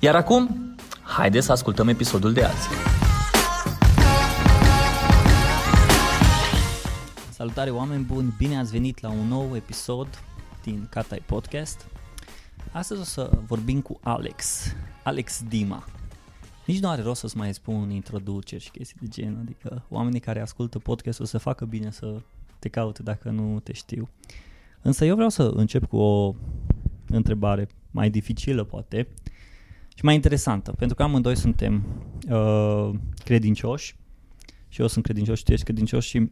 Iar acum, haideți să ascultăm episodul de azi. Salutare oameni buni, bine ați venit la un nou episod din Catai Podcast. Astăzi o să vorbim cu Alex Dima. Nici nu are rost să-ți mai spun introduceri și chestii de genul, adică oamenii care ascultă podcastul să facă bine să te caute dacă nu te știu. Însă eu vreau să încep cu o întrebare mai dificilă poate și mai interesantă, pentru că amândoi suntem credincioși și eu sunt credincios și tu ești credincios și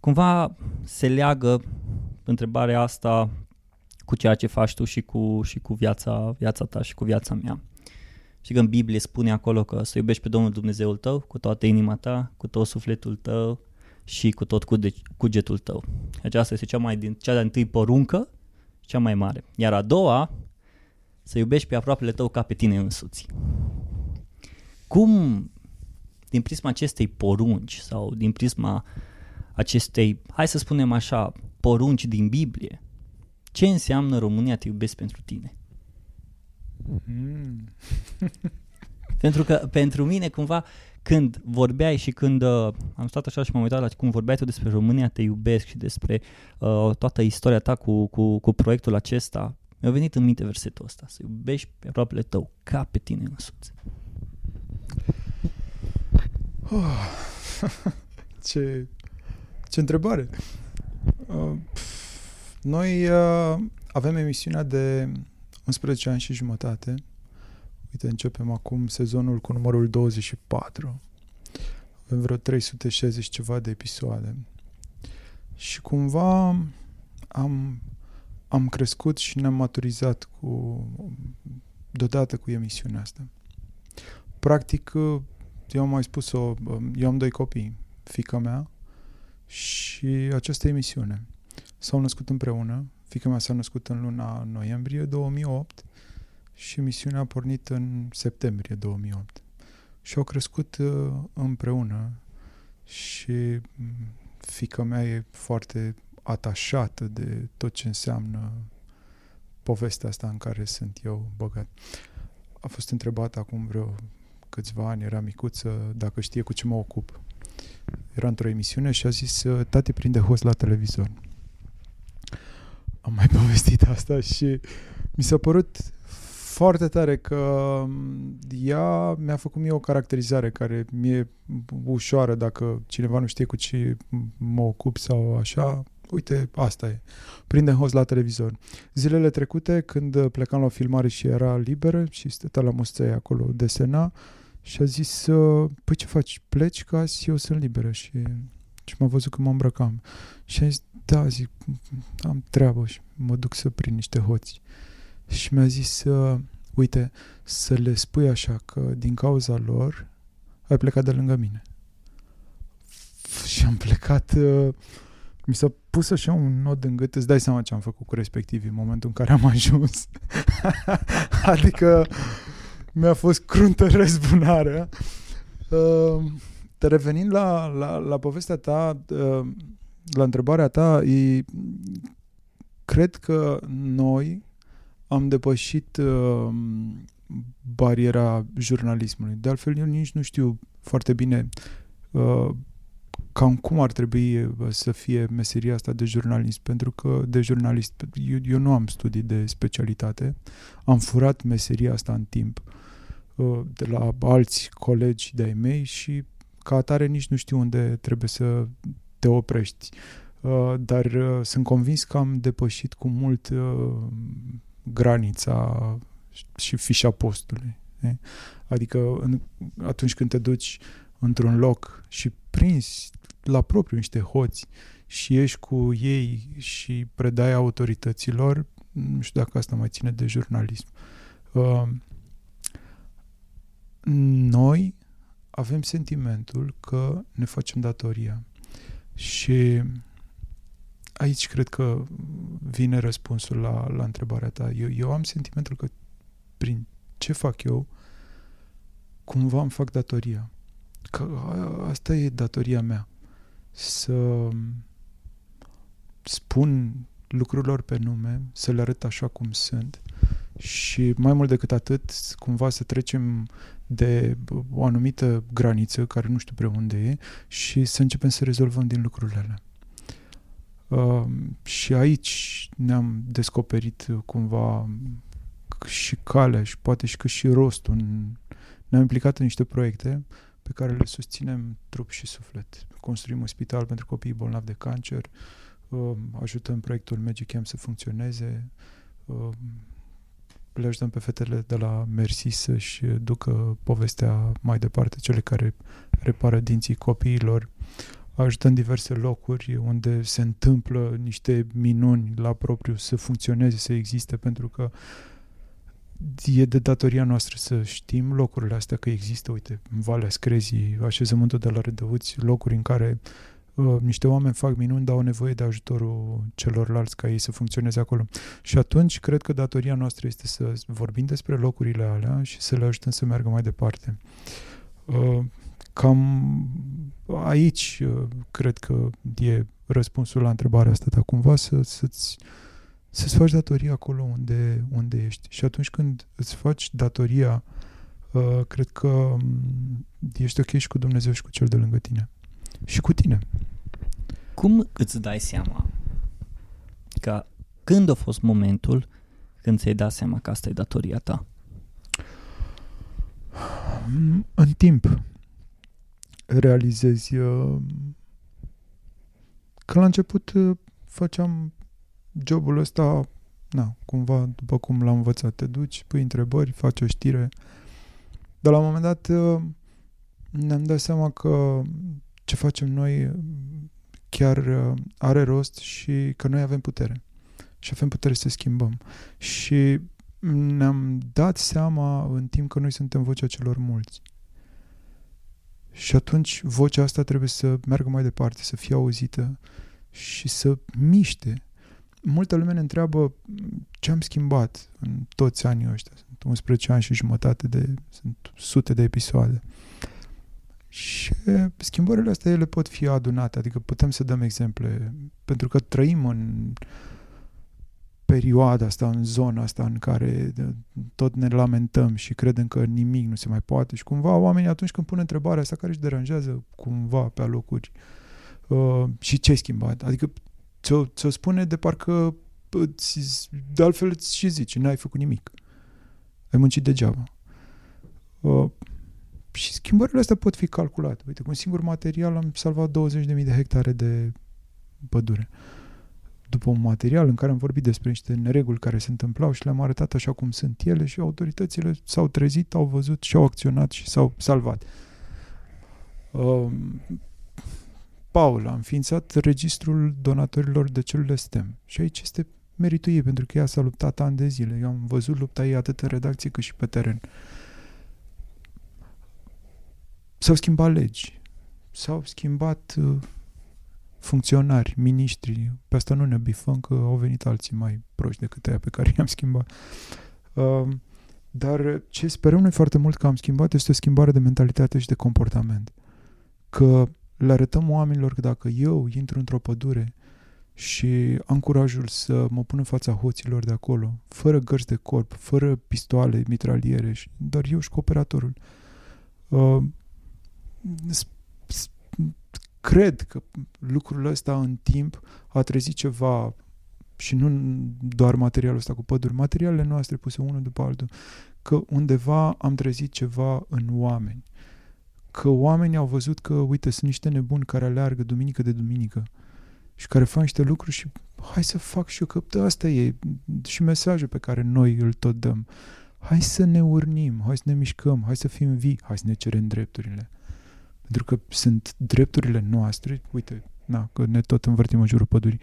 cumva se leagă întrebarea asta cu ceea ce faci tu și cu viața ta și cu viața mea. Și că în Biblie spune acolo că să iubești pe Domnul Dumnezeul tău cu toată inima ta, cu tot sufletul tău și cu tot cugetul tău. Aceasta este cea de-a întâi poruncă, cea mai mare. Iar a doua, să iubești pe aproapele tău ca pe tine însuți. Cum, din prisma acestei porunci sau din prisma acestei, hai să spunem așa, porunci din Biblie, ce înseamnă România te iubesc pentru tine? Pentru că pentru mine cumva când vorbeai și când am stat așa și m-am uitat la cum vorbeai tu despre România te iubesc și despre toată istoria ta cu proiectul acesta, mi-a venit în minte versetul ăsta, să iubești pe aproapele tău ca pe tine însuți. Ce întrebare. Noi avem emisiunea de 11 ani și jumătate. Uite, începem acum sezonul cu numărul 24. Avem vreo 360 ceva de episoade. Și cumva am crescut și ne-am maturizat deodată cu emisiunea asta. Practic, eu am mai spus-o, eu am doi copii, fiica mea și această emisiune. S-au născut împreună. Fiica mea s-a născut în luna noiembrie 2008 și emisiunea a pornit în septembrie 2008. Și au crescut împreună și fiica mea e foarte atașată de tot ce înseamnă povestea asta în care sunt eu băgat. A fost întrebată acum vreo câțiva ani, era micuță, dacă știe cu ce mă ocup. Era într-o emisiune și a zis, tati prinde host la televizor. Am mai povestit asta și mi s-a părut foarte tare că ea mi-a făcut mie o caracterizare care mi-e ușoară dacă cineva nu știe cu ce mă ocup sau așa. Uite, asta e. Prinde host la televizor. Zilele trecute, când plecam la o filmare și era liberă și stătea la mustăie acolo, desena și a zis, păi ce faci? Pleci că azi eu sunt liberă și m-a văzut că mă îmbrăcam. Și a zis, da, zic, am treabă și mă duc să prind niște hoți. Și mi-a zis, uite, să le spui așa că din cauza lor ai plecat de lângă mine. Și am plecat, mi s-a pus așa un nod în gât, îți dai seama ce am făcut cu respectivii în momentul în care am ajuns. Adică mi-a fost cruntă răzbunarea. Revenind la povestea ta, la întrebarea ta, cred că noi am depășit bariera jurnalismului. De altfel, eu nici nu știu foarte bine cam cum ar trebui să fie meseria asta de jurnalist, pentru că de jurnalist, eu nu am studii de specialitate, am furat meseria asta în timp de la alți colegi de-ai mei și ca atare nici nu știu unde trebuie să te oprești, dar sunt convins că am depășit cu mult granița și fișa postului. Adică atunci când te duci într-un loc și prinzi la propriu niște hoți și ești cu ei și predai autorităților, nu știu dacă asta mai ține de jurnalism. noi avem sentimentul că ne facem datoria. Și aici cred că vine răspunsul la întrebarea ta. Eu am sentimentul că prin ce fac eu, cumva îmi fac datoria. Că asta e datoria mea. Să spun lucrurilor pe nume, să le arăt așa cum sunt și mai mult decât atât, cumva să trecem de o anumită graniță, care nu știu prea unde e, și să începem să rezolvăm din lucrurile alea. Și aici ne-am descoperit cumva și calea și poate și că și rostul. Ne-am implicat în niște proiecte pe care le susținem trup și suflet. Construim un spital pentru copiii bolnavi de cancer, ajutăm proiectul Magic Camp să funcționeze, le ajutăm pe fetele de la Mersi să-și ducă povestea mai departe, cele care repară dinții copiilor. Ajutăm diverse locuri unde se întâmplă niște minuni la propriu să funcționeze, să existe, pentru că e de datoria noastră să știm locurile astea că există. Uite, în Valea Screzii, așezământul de la Rădăuți, locuri în care niște oameni fac minuni, dar au nevoie de ajutorul celorlalți ca ei să funcționeze acolo. Și atunci, cred că datoria noastră este să vorbim despre locurile alea și să le ajutăm să meargă mai departe. Cam aici, cred că e răspunsul la întrebarea asta, dar cumva să-ți faci datoria acolo unde ești. Și atunci când îți faci datoria, cred că ești ok și cu Dumnezeu și cu cel de lângă tine. Și cu tine. Cum îți dai seama că când a fost momentul când ți-ai dat seama că asta e datoria ta? În timp realizezi că la început făceam jobul ăsta, cumva după cum l-am învățat, te duci, pui întrebări, faci o știre. Dar la un moment dat ne-am dat seama că ce facem noi chiar are rost și că noi avem putere. Și avem putere să schimbăm. Și ne-am dat seama în timp că noi suntem vocea celor mulți. Și atunci vocea asta trebuie să meargă mai departe, să fie auzită și să miște. Multă lume ne întreabă ce am schimbat în toți anii ăștia. Sunt 11 ani și jumătate, sunt sute de episoade. Și schimbările astea, ele pot fi adunate, adică putem să dăm exemple, pentru că trăim în perioada asta, în zona asta în care tot ne lamentăm și credem că nimic nu se mai poate și cumva oamenii atunci când pun întrebarea asta care își deranjează cumva pe alocuri și ce-ai schimbat, adică ți-o spune de parcă de altfel îți și zici, n-ai făcut nimic, ai muncit degeaba. Și schimbările astea pot fi calculate. Uite, cu un singur material am salvat 20.000 de hectare de pădure. După un material în care am vorbit despre niște nereguli care se întâmplau și le-am arătat așa cum sunt ele și autoritățile s-au trezit, au văzut și au acționat și s-au salvat. Paula a înființat registrul donatorilor de celule STEM și aici este meritul ei pentru că ea s-a luptat ani de zile. Eu am văzut lupta ei atât în redacție cât și pe teren. S-au schimbat legi, s-au schimbat funcționari, miniștri. Pe asta nu ne bifăm că au venit alții mai proști decât aia pe care i-am schimbat. Dar ce sperăm noi foarte mult că am schimbat este o schimbare de mentalitate și de comportament. Că le arătăm oamenilor că dacă eu intru într-o pădure și am curajul să mă pun în fața hoților de acolo, fără gărzi de corp, fără pistoale, mitraliere, dar eu și cu operatorul, cred că lucrul ăsta în timp a trezit ceva și nu doar materialul ăsta cu păduri, materialele noastre puse unul după altul, că undeva am trezit ceva în oameni. Că oamenii au văzut că, uite, sunt niște nebuni care aleargă duminică de duminică și care fac niște lucruri și hai să fac și eu, că asta e și mesajul pe care noi îl tot dăm. Hai să ne urnim, hai să ne mișcăm, hai să fim vii, hai să ne cerem drepturile. Pentru că sunt drepturile noastre, uite, Da, că ne tot învârtim în jurul pădurii.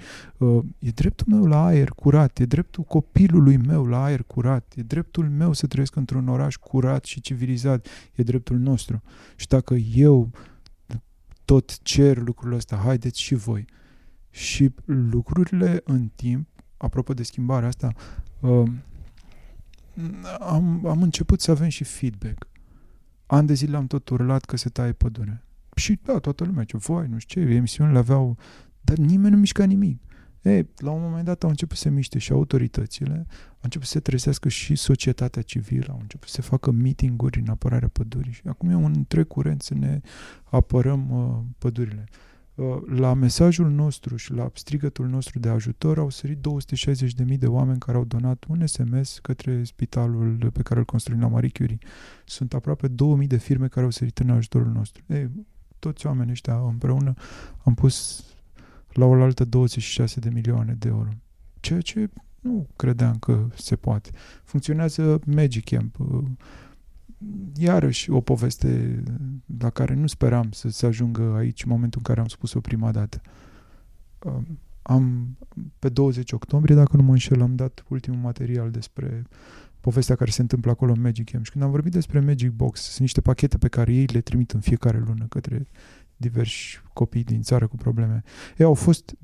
E dreptul meu la aer curat, e dreptul copilului meu la aer curat, e dreptul meu să trăiesc într-un oraș curat și civilizat, e dreptul nostru. Și dacă eu tot cer lucrul ăsta, haideți și voi. Și lucrurile în timp, apropo de schimbarea asta, am început să avem și feedback. An de zile am tot urlat că se taie pădure. Și da, toată lumea, ce voi, nu știu ce, emisiunile aveau, dar nimeni nu mișca nimic. Ei, la un moment dat au început să se miște și autoritățile, au început să se trezească și societatea civilă, au început să se facă meeting-uri în apărarea pădurii. Și acum e un întreg curent să ne apărăm pădurile. La mesajul nostru și la strigătul nostru de ajutor au sărit 260.000 de oameni care au donat un SMS către spitalul pe care îl construim la Marie Curie. Sunt aproape 2.000 de firme care au sărit în ajutorul nostru. Ei, toți oamenii ăștia împreună am pus la oaltă 26 de milioane de euro. Ceea ce nu credeam că se poate. Funcționează Magic Camp. Iarăși o poveste la care nu speram să se ajungă aici în momentul în care am spus-o prima dată. Pe 20 octombrie, dacă nu mă înșel, am dat ultimul material despre povestea care se întâmplă acolo în Magic Camp. Și când am vorbit despre Magic Box, sunt niște pachete pe care ei le trimit în fiecare lună către diversi copii din țară cu probleme. Ei, au fost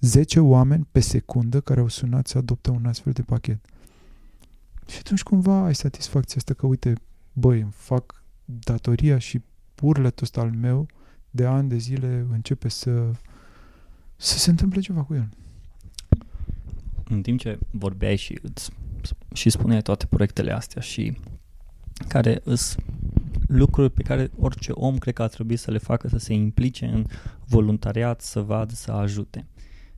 10 oameni pe secundă care au sunat să adoptă un astfel de pachet. Și atunci cumva ai satisfacția asta că, uite, băi, îmi fac datoria și urletul ăsta al meu de ani de zile începe să se întâmple ceva cu el. În timp ce vorbeai și îți spuneai toate proiectele astea și care îs lucruri pe care orice om cred că ar trebui să le facă, să se implice în voluntariat, să vadă, să ajute.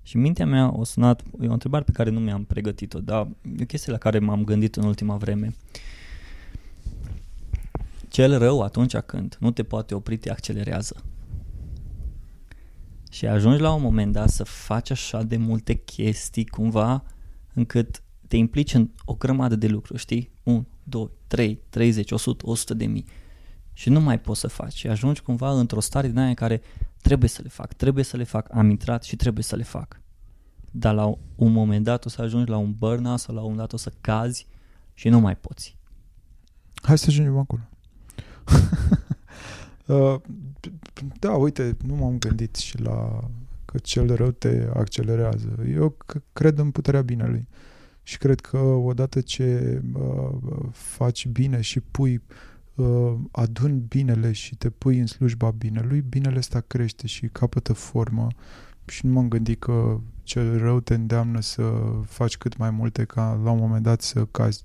Și mintea mea a sunat, e o întrebare pe care nu mi-am pregătit-o, dar e o chestie la care m-am gândit în ultima vreme. Cel rău atunci când nu te poate opri, te accelerează. Și ajungi la un moment dat să faci așa de multe chestii cumva încât te implici în o grămadă de lucruri, știi? 1, 2, 3, 30, 100, 100 de mii. Și nu mai poți să faci. Și ajungi cumva într-o stare din aia în care trebuie să le fac, am intrat și trebuie să le fac. Dar la un moment dat o să ajungi la un burnout sau la un moment dat o să cazi și nu mai poți. Hai să ajungem acolo. Da, uite, nu m-am gândit și la că cel rău te accelerează. Eu cred în puterea binelui și cred că odată ce faci bine și aduni binele și te pui în slujba binelui, binele ăsta crește și capătă formă și nu m-am gândit că cel rău te îndeamnă să faci cât mai multe ca la un moment dat să cazi.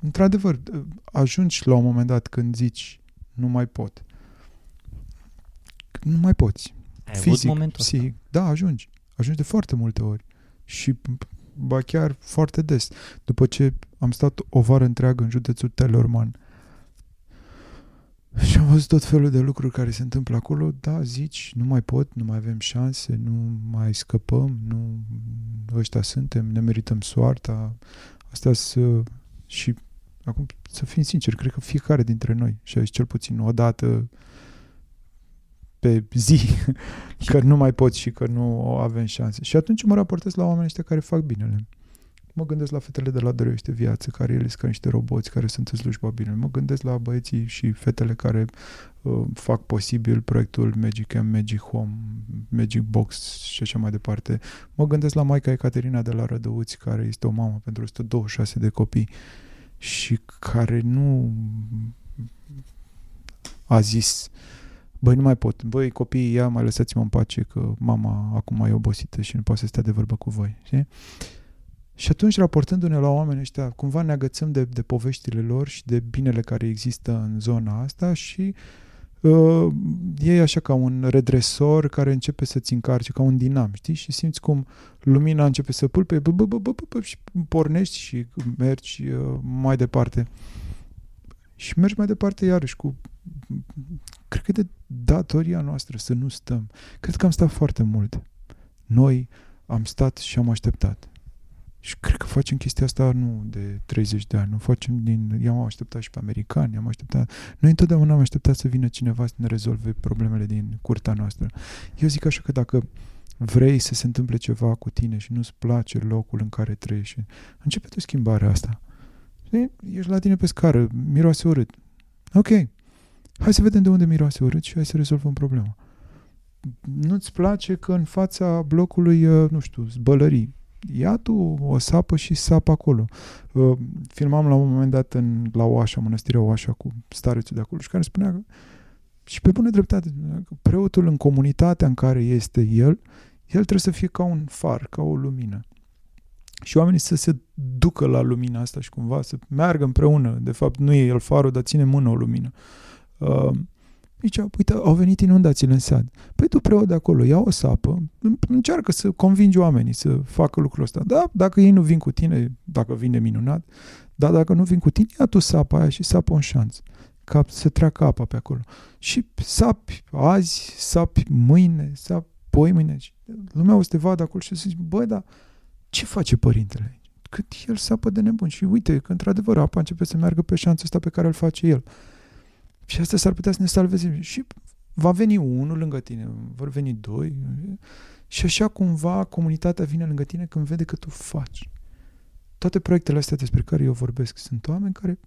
Într-adevăr, ajungi la un moment dat când zici nu mai pot. Nu mai poți. Ai fizic, avut momentul psihic, ăsta? Da, ajungi. Ajungi de foarte multe ori. Și ba chiar foarte des. După ce am stat o vară întreagă în județul Teleorman și am văzut tot felul de lucruri care se întâmplă acolo, da, zici, nu mai pot, nu mai avem șanse, nu mai scăpăm, nu, ăștia suntem, ne merităm soarta, astea să... Și acum, să fim sinceri, cred că fiecare dintre noi, și aici cel puțin o dată pe zi, că nu mai pot și că nu avem șanse. Și atunci mă raportez la oamenii ăștia care fac binele. Mă gândesc la fetele de la Dăruiește Viață, care ele sunt ca niște roboți care sunt în slujba binelui. Mă gândesc la băieții și fetele care fac posibil proiectul Magic Camp, Magic Home, Magic Box și așa mai departe. Mă gândesc la maica Ecaterina de la Rădăuți, care este o mamă pentru 126 de copii și care nu a zis băi, nu mai pot. Băi, copiii, ia, mai lăsați-mă în pace că mama acum e obosită și nu poate să stea de vorbă cu voi. Știi? Și atunci, raportându-ne la oamenii ăștia, cumva ne agățăm de poveștile lor și de binele care există în zona asta și e așa ca un redresor care începe să-ți încarce, ca un dinam, știi? Și simți cum lumina începe să pâlpe și pornești și mergi mai departe. Și mergi mai departe iarăși cu... Cred că de datoria noastră să nu stăm. Cred că am stat foarte mult. Noi am stat și am așteptat. Și cred că facem chestia asta, nu de 30 de ani, nu facem din... I-am așteptat și pe americani, i-am așteptat... Noi întotdeauna am așteptat să vină cineva să ne rezolve problemele din curtea noastră. Eu zic așa că dacă vrei să se întâmple ceva cu tine și nu-ți place locul în care trăiești, începe tu schimbarea asta. Ești la tine pe scară, miroase urât. Ok, hai să vedem de unde miroase urât și hai să rezolvăm problema. Nu-ți place că în fața blocului, nu știu, zbălării, ia tu o sapă și sapă acolo. Filmam la un moment dat la Oașa, mănăstirea Oașa, cu starețul de acolo și care spunea că, și pe bună dreptate, că preotul în comunitatea în care este el trebuie să fie ca un far, ca o lumină. Și oamenii să se ducă la lumina asta și cumva să meargă împreună. De fapt, nu e el farul, dar ține mână o lumină. Zicea, uite, au venit inundațiile în sat. Păi tu, preot de acolo, ia o sapă, încearcă să convingi oamenii să facă lucrul ăsta. Da, dacă ei nu vin cu tine, dacă vine minunat, dar dacă nu vin cu tine, ia tu sapa aia și sapă un șanț, ca să treacă apa pe acolo. Și sapi azi, sapi mâine, sapi poimâine. Lumea o să te vadă acolo și să zici, băi, dar ce face părintele aici? Cât el sapă de nebun. Și uite că, într-adevăr, apa începe să meargă pe șanțul ăsta pe care îl face el. Și asta s-ar putea să ne salveze. Și va veni unul lângă tine, vor veni doi. Și așa cumva comunitatea vine lângă tine când vede că tu faci. Toate proiectele astea despre care eu vorbesc sunt oameni care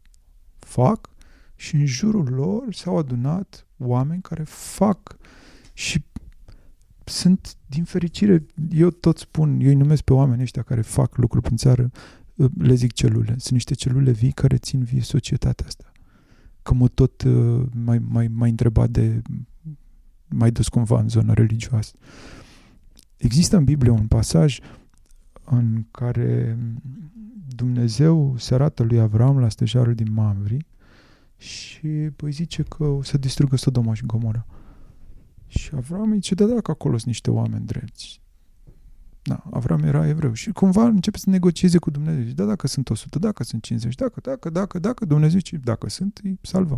fac și în jurul lor s-au adunat oameni care fac și sunt, din fericire, eu tot spun, eu îi numesc pe oamenii ăștia care fac lucruri prin țară, le zic celule. Sunt niște celule vii care țin vie societatea asta. Că mă tot mai întrebat de... mai dus cumva în zona religioasă. Există în Biblie un pasaj în care Dumnezeu se arată lui Avram la stejarul din Mamre și păi zice că o să distrugă Sodoma și Gomora. Și Avram îi zice, da, că acolo sunt niște oameni drepți. Da, Avram era evreu. Și cumva începe să negocieze cu Dumnezeu. Zice, da, dacă sunt 100, dacă sunt 50, dacă, Dumnezeu zice, dacă sunt, îi salvăm.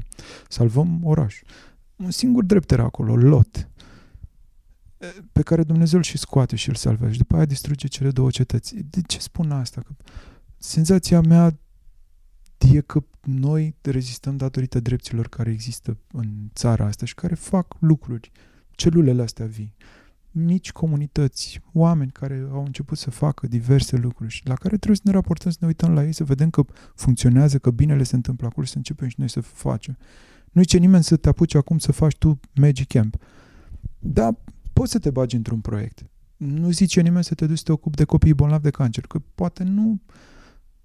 Salvăm orașul. Un singur drept era acolo, Lot, pe care Dumnezeu îl și scoate și îl salvează. Și după aia distruge cele două cetăți. De ce spun asta? Că senzația mea e că noi rezistăm datorită dreptilor care există în țara asta și care fac lucruri. Celulele astea vii. Mici comunități, oameni care au început să facă diverse lucruri și la care trebuie să ne raportăm, să ne uităm la ei, să vedem că funcționează, că binele se întâmplă acolo și să începem și noi să facem. Nu-i ce nimeni să te apuci acum să faci tu Magic Camp. Dar poți să te bagi într-un proiect. Nu zice nimeni să te duci să te ocupi de copiii bolnavi de cancer, că poate nu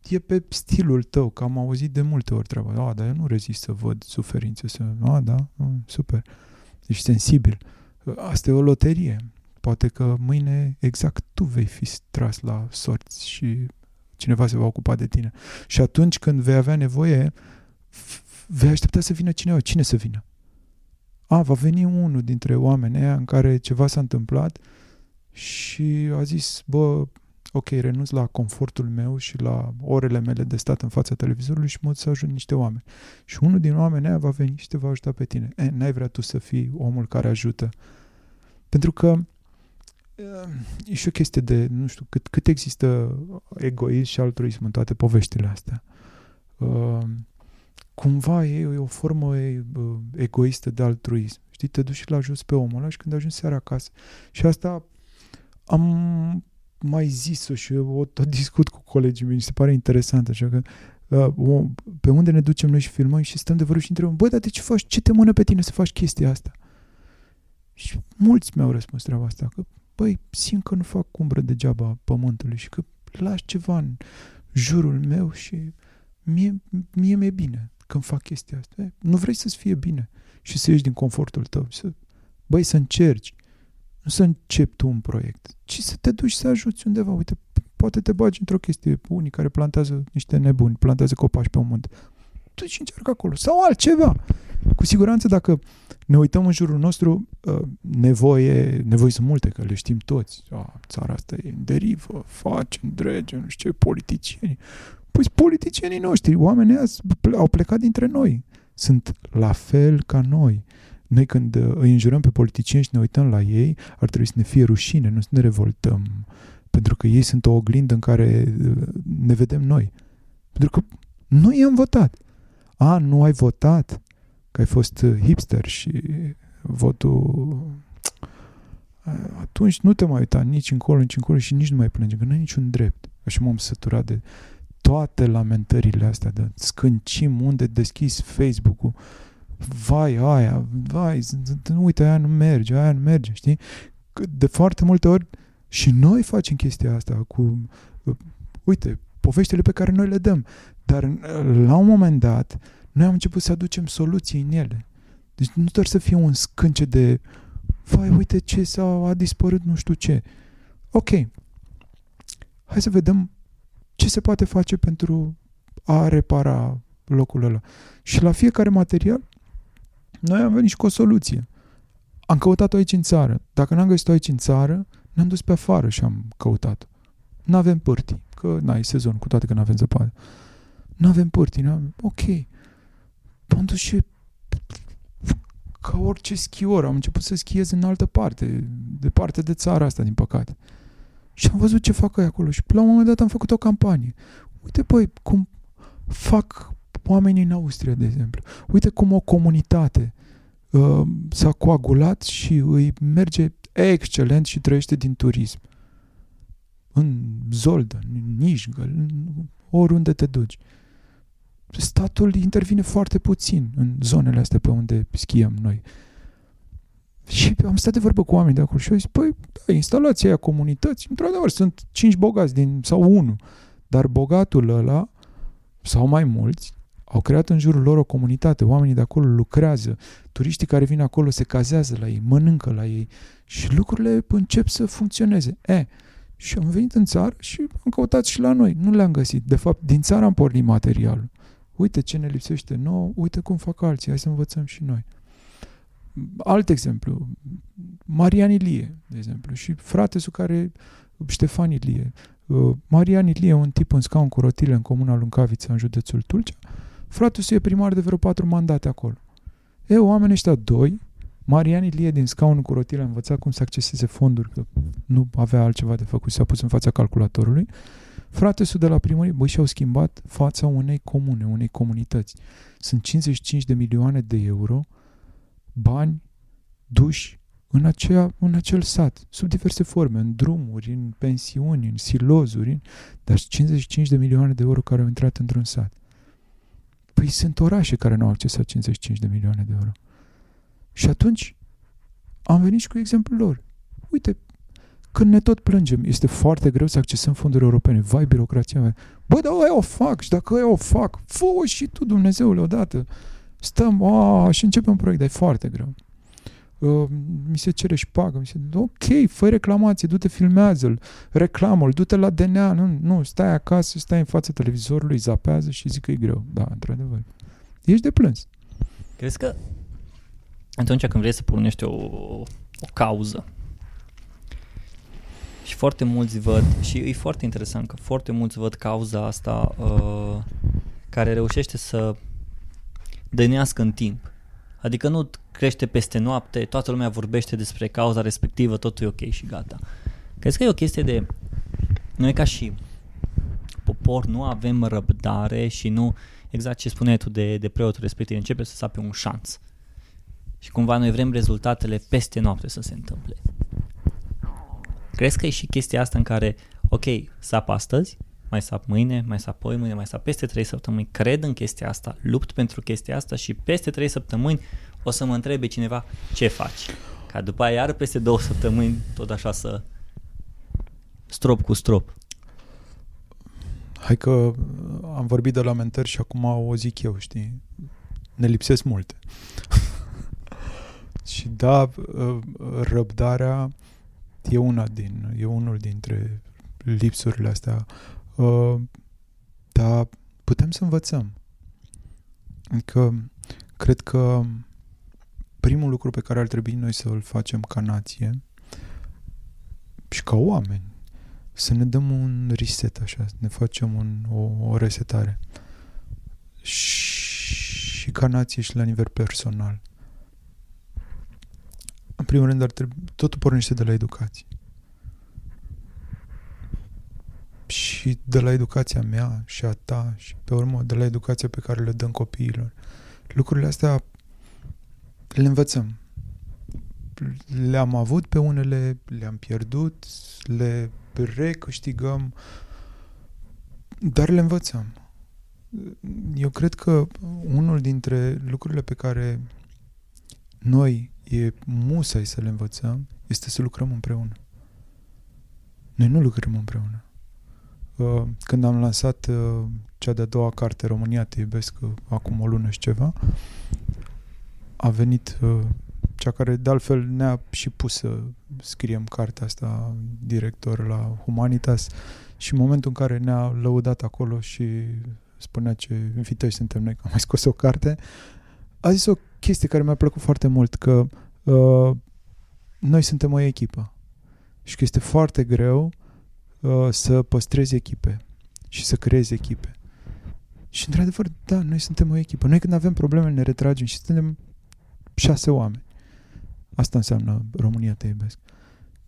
e pe stilul tău, că am auzit de multe ori treaba. Dar eu nu rezist să văd suferințe, super, ești sensibil. Asta e o loterie. Poate că mâine exact tu vei fi tras la sorți și cineva se va ocupa de tine. Și atunci când vei avea nevoie, vei aștepta să vină cineva. Cine să vină? Va veni unul dintre oamenii aia în care ceva s-a întâmplat și a zis, ok, renunț la confortul meu și la orele mele de stat în fața televizorului și mă să ajung niște oameni. Și unul din oamenii aia va veni și te va ajuta pe tine. N-ai vrea tu să fii omul care ajută. Pentru că e și o chestie de, nu știu, cât există egoism și altruism în toate poveștile astea. Cumva e o formă egoistă de altruism. Știi, te duci la jos pe omul ăla și când ajungi seara acasă. Și asta am mai zis-o și eu o tot discut cu colegii mei și se pare interesant, așa că pe unde ne ducem noi și filmăm și stăm de vorbă și întrebăm, dar de ce faci? Ce te mână pe tine să faci chestia asta? Și mulți mi-au răspuns treaba asta, că simt că nu fac umbră degeaba pământului și că las ceva în jurul meu și mie mi-e bine când fac chestia asta. Nu vrei să-ți fie bine și să ieși din confortul tău, să încerci. Nu să începi tu un proiect, ci să te duci să ajuți undeva. Uite, poate te bagi într-o chestie. Unii care plantează niște nebuni, plantează copaci pe un munte. Tu și încearcă acolo. Sau altceva. Cu siguranță, dacă ne uităm în jurul nostru, nevoi sunt multe, că le știm toți. Țara asta e în derivă, faci, îndrege, nu știu ce, politicieni. Păi politicienii noștri, oamenii au plecat dintre noi. Sunt la fel ca noi. Noi când îi înjurăm pe politicieni și ne uităm la ei, ar trebui să ne fie rușine, nu să ne revoltăm. Pentru că ei sunt o oglindă în care ne vedem noi. Pentru că nu i-am votat. A, nu ai votat că ai fost hipster și votul... Atunci nu te mai uita nici încolo și nici nu mai plânge, că nu ai niciun drept. Așa m-am săturat de toate lamentările astea, de scâncim unde deschizi Facebook-ul. Vai, aia, vai, uite, aia nu merge, știi? Că de foarte multe ori și noi facem chestia asta cu, uite, poveștile pe care noi le dăm. Dar la un moment dat, noi am început să aducem soluții în ele. Deci nu doar să fie un scânce de vai, uite ce a dispărut nu știu ce. Ok, hai să vedem ce se poate face pentru a repara locul ăla. Și la fiecare material, noi am venit și cu o soluție. Am căutat-o aici în țară. Dacă n-am găsit-o aici în țară, ne-am dus pe afară și am căutat. N-avem pârtii, că n-ai sezon, cu toate că n-avem zăpadă. N-avem pârtii. Ok. Am dus și ca orice schior, am început să schiez în altă parte, departe de țara asta, din păcate. Și am văzut ce fac ei acolo și la un moment dat am făcut o campanie. Uite, băi, cum fac oamenii în Austria, de exemplu. Uite cum o comunitate s-a coagulat și îi merge excelent și trăiește din turism. În Zoldă, în Nijgă, oriunde te duci. Statul intervine foarte puțin în zonele astea pe unde schiem noi. Și am stat de vorbă cu oameni de acolo și au zis, păi, da, instalația aia comunități, într-adevăr, sunt 5 bogați sau 1, dar bogatul ăla sau mai mulți au creat în jurul lor o comunitate, oamenii de acolo lucrează, turiștii care vin acolo se cazează la ei, mănâncă la ei și lucrurile încep să funcționeze. Și am venit în țară și am căutat și la noi, nu le-am găsit. De fapt, din țară am pornit materialul. Uite ce ne lipsește nouă, uite cum fac alții, hai să învățăm și noi. Alt exemplu, Marian Ilie, de exemplu, și fratesul care, Ștefan Ilie. Marian Ilie, un tip în scaun cu rotile în comuna Luncavița, în județul Tulcea. Fratesul e primar de vreo 4 mandate acolo. Oamenii ăștia doi, Marian Ilie din scaunul cu rotile a învățat cum să acceseze fonduri, că nu avea altceva de făcut, s-a pus în fața calculatorului. Fratesul de la primărie, băi, și-au schimbat fața unei comune, unei comunități. Sunt 55 de milioane de euro bani duși în acel sat, sub diverse forme, în drumuri, în pensiuni, în silozuri, dar 55 de milioane de euro care au intrat într-un sat. Păi sunt orașe care nu au accesat 55 de milioane de euro. Și atunci am venit și cu exemplul lor. Uite, când ne tot plângem, este foarte greu să accesăm fonduri europene. Vai, birocrația. Bă, dar eu o fac și dacă eu o fac, fă-o și tu, Dumnezeule, odată. Stăm, și începe un proiect, dar e foarte greu. Mi se cere și pagă. Ok, fă reclamație, du-te, filmează-l, reclamă-l, du-te la DNA. Nu, stai acasă, stai în fața televizorului, zapează și zic că e greu. Da, într-adevăr. Ești de plâns. Crezi că atunci când vrei să pornești o cauză și foarte mulți văd, și e foarte interesant că foarte mulți văd cauza asta care reușește să dăinească în timp. Adică nu crește peste noapte, toată lumea vorbește despre cauza respectivă, totul e ok și gata. Crezi că e o chestie de... Noi ca și popor nu avem răbdare și nu... Exact ce spuneai tu de preotul respectiv, începe să sape un șanț. Și cumva noi vrem rezultatele peste noapte să se întâmple. Crezi că e și chestia asta în care, ok, sap astăzi, mai sap mâine, mai sap poimâine, mai sap peste 3 săptămâni, cred în chestia asta, lupt pentru chestia asta și peste 3 săptămâni o să mă întrebe cineva ce faci. Ca după aia iar peste 2 săptămâni tot așa să strop cu strop. Hai că am vorbit de lamentări și acum o zic eu, știi? Ne lipsesc multe. Și da, răbdarea e unul dintre lipsurile astea. Dar putem să învățăm. Adică, cred că primul lucru pe care ar trebui noi să-l facem ca nație și ca oameni, să ne dăm un reset așa, să ne facem o resetare. Și ca nație și la nivel personal. În primul rând, totul pornește de la educație. și de la educația mea și a ta și pe urmă de la educația pe care le dăm copiilor. Lucrurile astea le învățăm. Le-am avut pe unele, le-am pierdut, le recâștigăm, dar le învățăm. Eu cred că unul dintre lucrurile pe care noi e musai să le învățăm este să lucrăm împreună. Noi nu lucrăm împreună. Când am lansat cea de-a doua carte, România te iubesc, acum o lună și ceva, a venit cea care de altfel ne-a și pus să scriem cartea asta, director la Humanitas, și în momentul în care ne-a lăudat acolo și spunea ce înfităși suntem noi că am mai scos o carte, a zis o chestie care mi-a plăcut foarte mult, că noi suntem o echipă și că este foarte greu să păstrezi echipe și să creezi echipe. Și într-adevăr, da, noi suntem o echipă. Noi când avem probleme ne retragem și suntem 6 oameni. Asta înseamnă România te iubesc.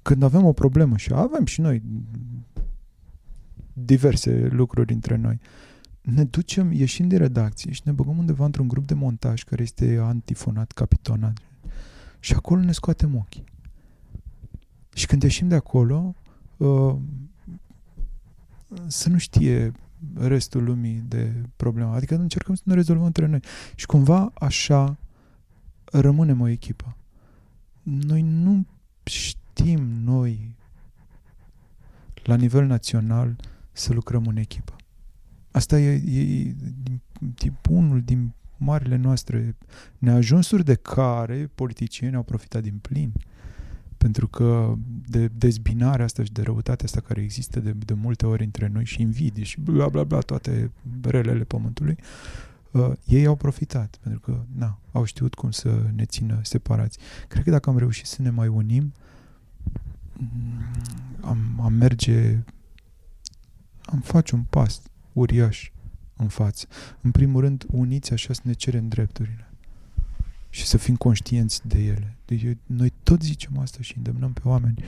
Când avem o problemă, și avem și noi diverse lucruri între noi, ne ducem, ieșim din redacție și ne băgăm undeva într-un grup de montaj care este antifonat, capitonat, și acolo ne scoatem ochii. Și când ieșim de acolo, să nu știe restul lumii de problemă. Adică încercăm să ne rezolvăm între noi. Și cumva așa rămânem o echipă. Noi nu știm noi la nivel național să lucrăm în echipă. Asta e unul din marile noastre neajunsuri de care politicienii au profitat din plin. Pentru că de dezbinarea asta și de răutatea asta care există de multe ori între noi și invidii și bla bla bla, toate relele pământului, ei au profitat, pentru că au știut cum să ne țină separați. Cred că dacă am reușit să ne mai unim, am face un pas uriaș în față. În primul rând, uniți așa să ne cerem drepturile și să fim conștienți de ele. Deci noi tot zicem asta și îndemnăm pe oameni.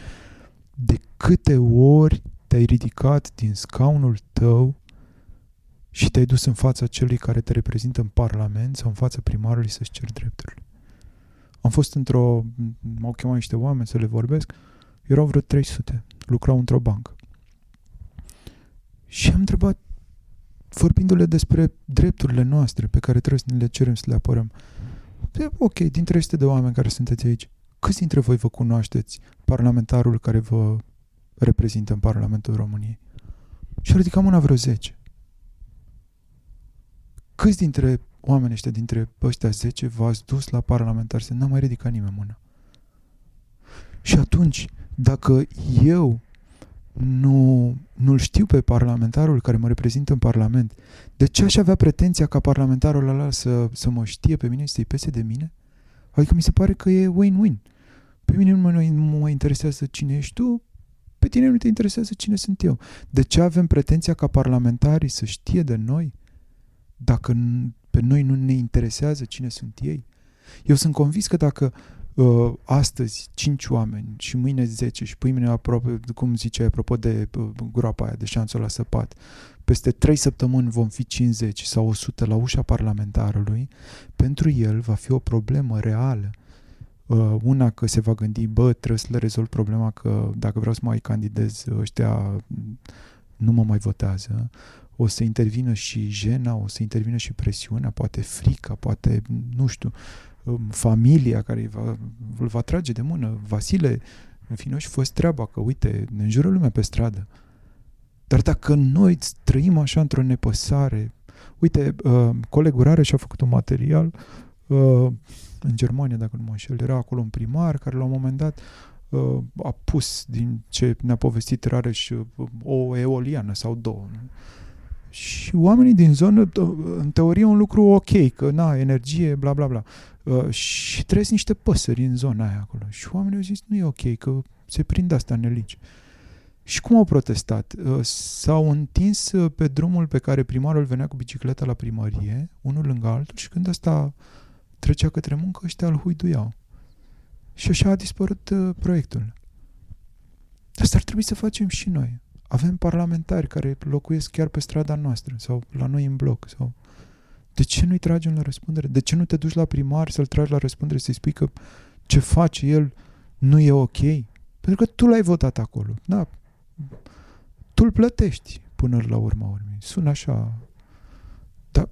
De câte ori te-ai ridicat din scaunul tău și te-ai dus în fața celui care te reprezintă în parlament sau în fața primarului să-ți ceri drepturile? Am fost m-au chemat niște oameni să le vorbesc, erau vreo 300, lucrau într-o bancă. Și am întrebat, vorbindu-le despre drepturile noastre pe care trebuie să ne le cerem, să le apărăm, ok, din 300 de oameni care sunteți aici, câți dintre voi vă cunoașteți parlamentarul care vă reprezintă în Parlamentul României? Și a ridicat mâna vreo 10. Câți dintre oamenii ăștia, dintre ăștia 10, v-ați dus la parlamentar? Să n-a mai ridicat nimeni mâna. Și atunci, dacă eu nu-l știu pe parlamentarul care mă reprezintă în Parlament, de ce aș avea pretenția ca parlamentarul ăla să mă știe pe mine și să-i pese de mine? Adică mi se pare că e win-win. Pe mine nu mă interesează cine ești tu, pe tine nu te interesează cine sunt eu. De ce avem pretenția ca parlamentarii să știe de noi dacă pe noi nu ne interesează cine sunt ei? Eu sunt convins că dacă astăzi 5 oameni și mâine 10 și mâine aproape, cum ziceai, apropo de groapa aia de șanțul la săpat, peste 3 săptămâni vom fi 50 sau 100 la ușa parlamentarului, pentru el va fi o problemă reală. Una că se va gândi, trebuie să le rezolv problema că dacă vreau să mai candidez, ăștia nu mă mai votează. O să intervină și jena, o să intervină și presiunea, poate frica, poate, nu știu, familia care îl va trage de mână, Vasile, în fine, și fost treaba că, uite, ne înjură lumea pe stradă. Dar dacă noi trăim așa într-o nepăsare, uite, colegul Rareș a făcut un material în Germania, dacă nu mă înșel, era acolo un primar care la un moment dat a pus din ce ne-a povestit Rareș o eoliană sau două. Și oamenii din zonă, în teorie, un lucru ok, că energie, bla bla bla. Și trăiesc niște păsări în zona aia acolo. Și oamenii au zis, nu e ok, că se prind astea nelici. Și cum au protestat? S-au întins pe drumul pe care primarul venea cu bicicleta la primărie, unul lângă altul, și când ăsta trecea către muncă, ăștia îl huiduiau. Și așa a dispărut proiectul. Asta ar trebui să facem și noi. avem parlamentari care locuiesc chiar pe strada noastră sau la noi în bloc. Sau... De ce nu-i tragem la răspundere? De ce nu te duci la primar să-l tragi la răspundere, să-i spui că ce face el nu e ok? Pentru că tu l-ai votat acolo. Da, tu îl plătești până la urma urmei. Sună așa. Dar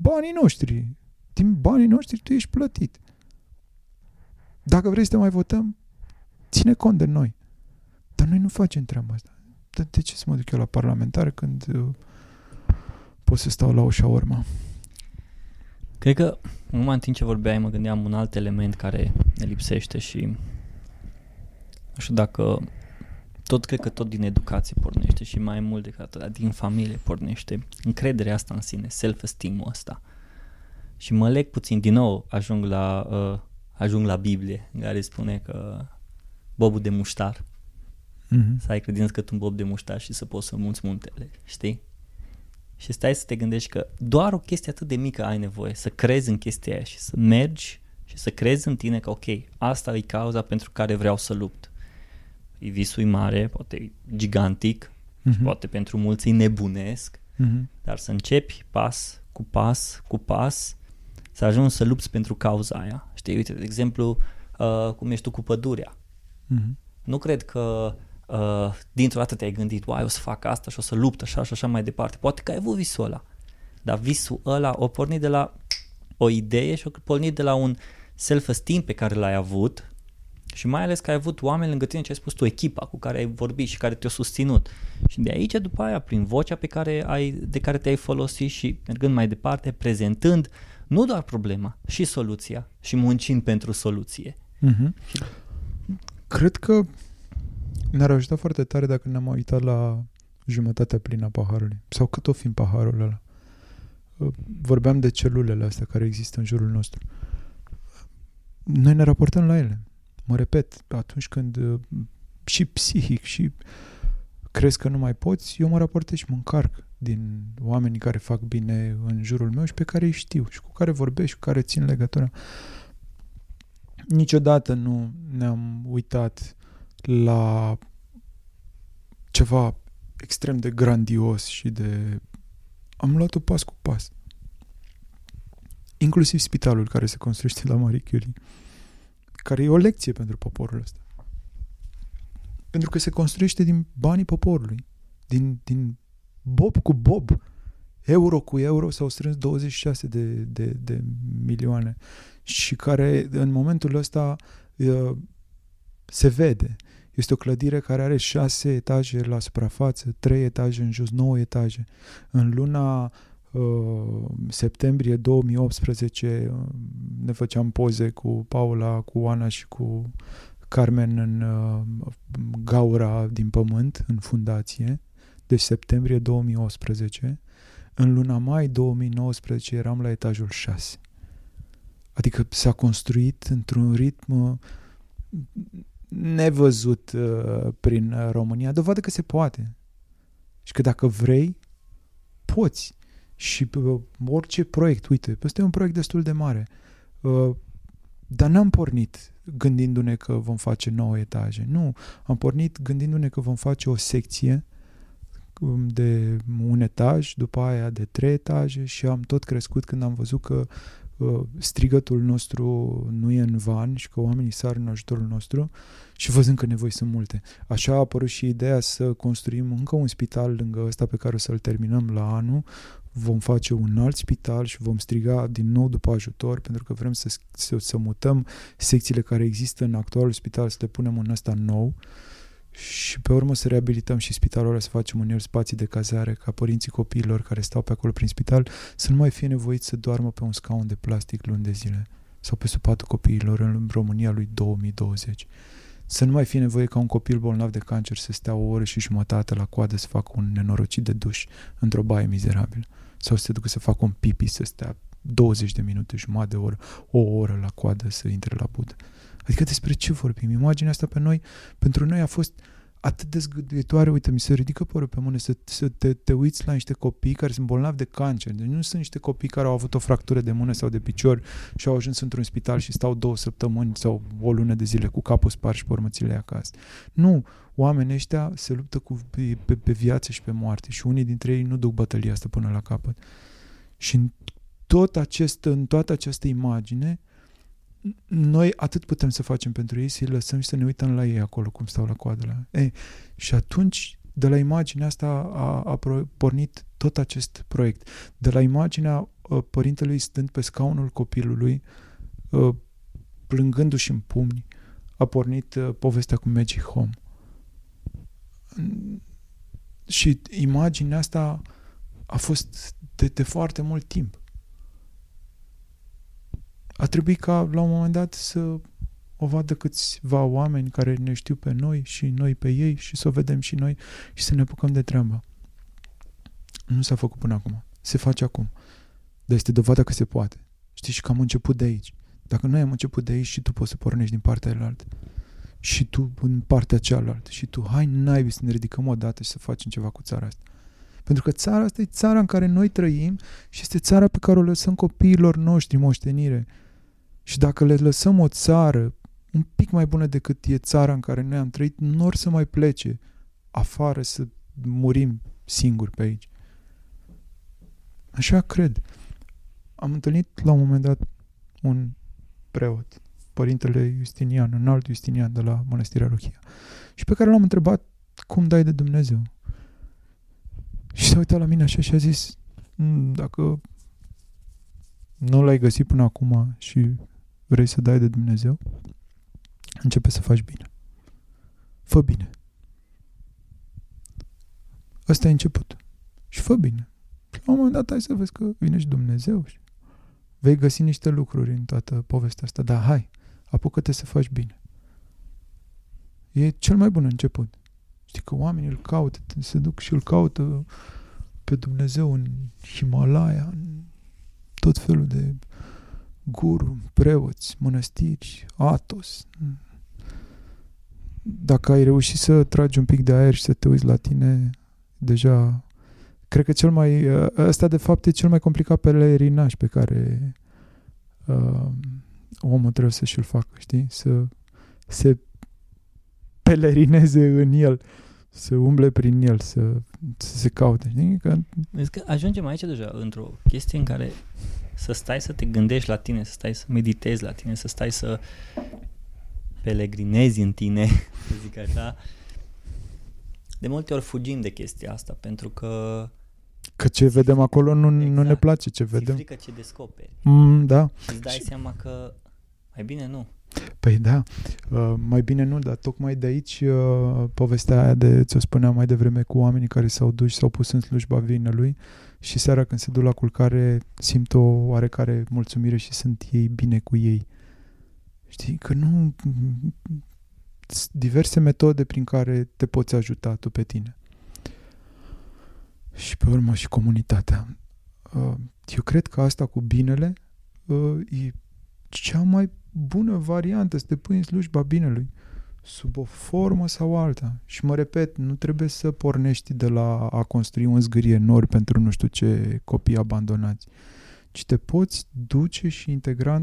banii noștri. Din banii noștri tu ești plătit. Dacă vrei să te mai votăm, ține cont de noi. Dar noi nu facem treaba asta. Dar de ce să mă duc eu la parlamentar când pot să stau la o șaorma? Cred că în momentul în timp ce vorbeai mă gândeam un alt element care ne lipsește și nu știu dacă tot, cred că tot din educație pornește și mai mult decât atât, din familie pornește încrederea asta în sine, self-esteem-ul ăsta. Și mă leg puțin, din nou ajung la Biblie, în care spune că bobul de muștar, să ai credință că tu un bob de muștar și să poți să mulți muntele, știi? Și stai să te gândești că doar o chestie atât de mică ai nevoie, să crezi în chestia aia și să mergi și să crezi în tine că ok, asta e cauza pentru care vreau să lupt. E visul mare, poate e gigantic, și poate pentru mulți e nebunesc, dar să începi pas cu pas cu pas să ajungi să lupți pentru cauza aia. Știi, uite, de exemplu, cum ești tu cu pădurea. Nu cred că dintr-o dată te-ai gândit, uai, o să fac asta și o să lupt așa și așa mai departe. Poate că ai avut visul ăla, dar visul ăla o porni de la o idee și o porni de la un self-esteem pe care l-ai avut și mai ales că ai avut oameni lângă tine, ce ai spus tu, echipa cu care ai vorbit și care te-a susținut. Și de aici, după aia, prin vocea pe care de care te-ai folosit și mergând mai departe, prezentând nu doar problema, și soluția și muncind pentru soluție. Cred că ne-ar ajuta foarte tare dacă ne-am uitat la jumătatea plină a paharului. Sau cât o fi în paharul ăla. Vorbeam de celulele astea care există în jurul nostru. Noi ne raportăm la ele. Mă repet, atunci când și psihic și crezi că nu mai poți, eu mă raportez și mă încarc din oamenii care fac bine în jurul meu și pe care îi știu și cu care vorbesc, cu care țin legătura. Niciodată nu ne-am uitat la ceva extrem de grandios și de... Am luat-o pas cu pas. Inclusiv spitalul care se construiește la Marie Curie, care e o lecție pentru poporul ăsta. Pentru că se construiește din banii poporului. Din bob cu bob. Euro cu euro s-au strâns 26 de milioane. Și care în momentul ăsta se vede. Este o clădire care are 6 etaje la suprafață, 3 etaje în jos, 9 etaje. În luna septembrie 2018 ne făceam poze cu Paula, cu Oana și cu Carmen în gaura din pământ, în fundație. Deci septembrie 2018. În luna mai 2019 eram la etajul 6. Adică s-a construit într-un ritm nevăzut prin România. Dovadă că se poate. Și că dacă vrei, poți. Și orice proiect, uite, ăsta e un proiect destul de mare. Dar n-am pornit gândindu-ne că vom face 9 etaje. Nu, am pornit gândindu-ne că vom face o secție de un etaj, după aia de 3 etaje și am tot crescut când am văzut că strigătul nostru nu e în van și că oamenii sar în ajutorul nostru și văzând că nevoi sunt multe. Așa a apărut și ideea să construim încă un spital lângă ăsta pe care o să-l terminăm la anul. Vom face un alt spital și vom striga din nou după ajutor pentru că vrem să mutăm secțiile care există în actualul spital, să le punem în ăsta nou și pe urmă să reabilităm și spitalul ăla, să facem uneori spații de cazare ca părinții copiilor care stau pe acolo prin spital să nu mai fie nevoiți să doarmă pe un scaun de plastic luni de zile sau pe sub patul copiilor în România lui 2020. Să nu mai fie nevoie ca un copil bolnav de cancer să stea o oră și jumătate la coadă să facă un nenorocit de duș într-o baie mizerabilă sau să se ducă să facă un pipi să stea 20 de minute, jumătate de oră, o oră la coadă să intre la budă. Adică despre ce vorbim? Imaginea asta pentru noi a fost atât de zgâditoare, uite, mi se ridică părul pe mâne să te uiți la niște copii care sunt bolnavi de cancer. Deci nu sunt niște copii care au avut o fractură de mână sau de picior și au ajuns într-un spital și stau 2 săptămâni sau o lună de zile cu capul spart și pe urmă ți le ia acasă. Nu, oamenii ăștia se luptă pe viață și pe moarte și unii dintre ei nu duc bătălia asta până la capăt. Și în toată această imagine, noi atât putem să facem pentru ei, să-i lăsăm și să ne uităm la ei acolo, cum stau la coadă. Și atunci, de la imaginea asta a pornit tot acest proiect. De la imaginea părintelui stând pe scaunul copilului, plângându-și în pumni, a pornit povestea cu Magic Home. Și imaginea asta a fost de foarte mult timp. A trebuit ca la un moment dat să o vadă câțiva oameni care ne știu pe noi și noi pe ei și să o vedem și noi și să ne apucăm de treabă. Nu s-a făcut până acum. Se face acum. Dar este dovada că se poate. Știi, și că am început de aici. Dacă noi am început de aici și tu poți să pornești din partea cealaltă. Și tu în partea cealaltă. Și tu, hai naibii să ne ridicăm odată și să facem ceva cu țara asta. Pentru că țara asta e țara în care noi trăim și este țara pe care o lăsăm copiilor noștri moștenire. Și dacă le lăsăm o țară un pic mai bună decât e țara în care noi am trăit, nu or să mai plece afară să murim singuri pe aici. Așa cred. Am întâlnit la un moment dat un preot, părintele Iustinian, un alt Iustinian de la Mănăstirea Luchia, și pe care l-am întrebat cum dai de Dumnezeu. Și s-a uitat la mine așa și a zis, dacă nu l-ai găsit până acum și vrei să dai de Dumnezeu, începe să faci bine. Fă bine. Ăsta e începutul. Și fă bine. Și la un moment dat hai să vezi că vine și Dumnezeu. Și vei găsi niște lucruri în toată povestea asta, dar hai, apucă-te să faci bine. E cel mai bun început. Știi că oamenii îl caută, se duc și îl caută pe Dumnezeu în Himalaya, în tot felul de guru, preoți, mănăstiri, atos. Dacă ai reușit să tragi un pic de aer și să te uiți la tine, deja, cred că ăsta de fapt e cel mai complicat pelerinaj pe care omul trebuie să și-l facă, știi? Să se pelerineze în el, să umble prin el, să se caute. Știi? Că ajungem aici deja într-o chestie în care să stai să te gândești la tine, să stai să meditezi la tine, să stai să pelegrinezi în tine, să zic așa. De multe ori fugim de chestia asta, pentru că ce vedem acolo nu ne place ce vedem. Ți-e frică ce descoperi. Da. Îți dai seama că mai bine nu. Păi da, mai bine nu, dar tocmai de aici povestea aia de, ți-o spuneam mai devreme, cu oamenii care s-au dus și s-au pus în slujba vinelui și seara când se duc la culcare simt o oarecare mulțumire și sunt ei bine cu ei. Știi că nu... diverse metode prin care te poți ajuta tu pe tine. Și pe urmă și comunitatea. Eu cred că asta cu binele e cea mai bună variantă să te pui în slujba binelui sub o formă sau alta. Și mă repet, nu trebuie să pornești de la a construi un zgârie nori pentru nu știu ce copii abandonați, ci te poți duce și integra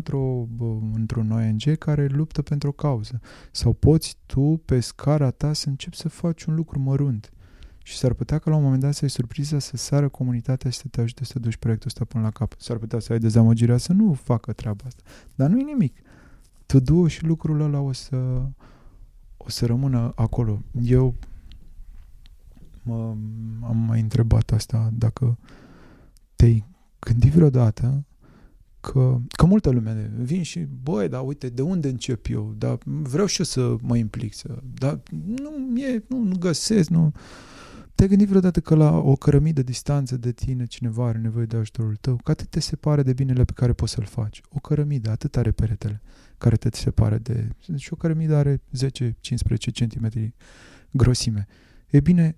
într-un ONG care luptă pentru o cauză. Sau poți tu, pe scara ta, să începi să faci un lucru mărunt. Și s-ar putea că la un moment dat să ai surpriza să sară comunitatea și să te ajute să duci proiectul ăsta până la cap. S-ar putea să ai dezamăgirea să nu facă treaba asta. Dar nu e nimic. Tu du-o și lucrul ăla o să rămână acolo. Eu am mai întrebat asta, dacă te-ai gândit vreodată că multă lume vin și băi, dar uite, de unde încep eu? Dar vreau și eu să mă implic. Dar nu găsesc, nu... Te-ai gândit vreodată că la o cărămidă distanță de tine cineva are nevoie de ajutorul tău? Că atât te separe de binele pe care poți să-l faci. O cărămidă, atât are peretele care te separe de... Și o cărămidă are 10-15 cm grosime. E bine,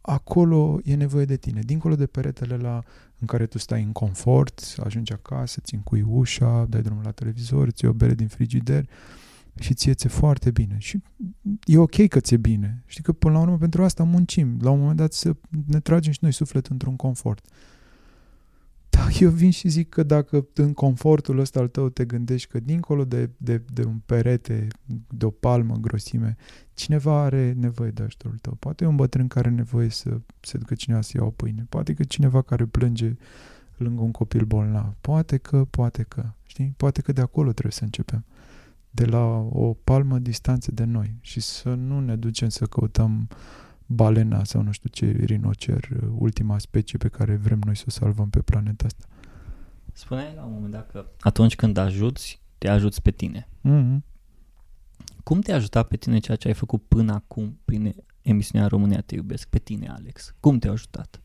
acolo e nevoie de tine. Dincolo de peretele în care tu stai în confort, ajungi acasă, ți încui ușa, dai drumul la televizor, ți iei o bere din frigider... și ție ți-e foarte bine. Și e ok că ți-e bine. Știi că până la urmă pentru asta muncim. La un moment dat să ne tragem și noi suflet într-un confort. Dar eu vin și zic că dacă în confortul ăsta al tău te gândești că dincolo de un perete, de o palmă în grosime, cineva are nevoie de ajutorul tău. Poate e un bătrân care are nevoie să se ducă cineva să ia o pâine. Poate că cineva care plânge lângă un copil bolnav. Poate că, știi? Poate că de acolo trebuie să începem. De la o palmă distanță de noi și să nu ne ducem să căutăm balena sau nu știu ce, rinocer, ultima specie pe care vrem noi să o salvăm pe planeta asta. Spuneai la un moment dat că atunci când ajuți, te ajuți pe tine. Mm-hmm. Cum te-a ajutat pe tine ceea ce ai făcut până acum prin emisiunea România te iubesc? Pe tine, Alex. Cum te-a ajutat?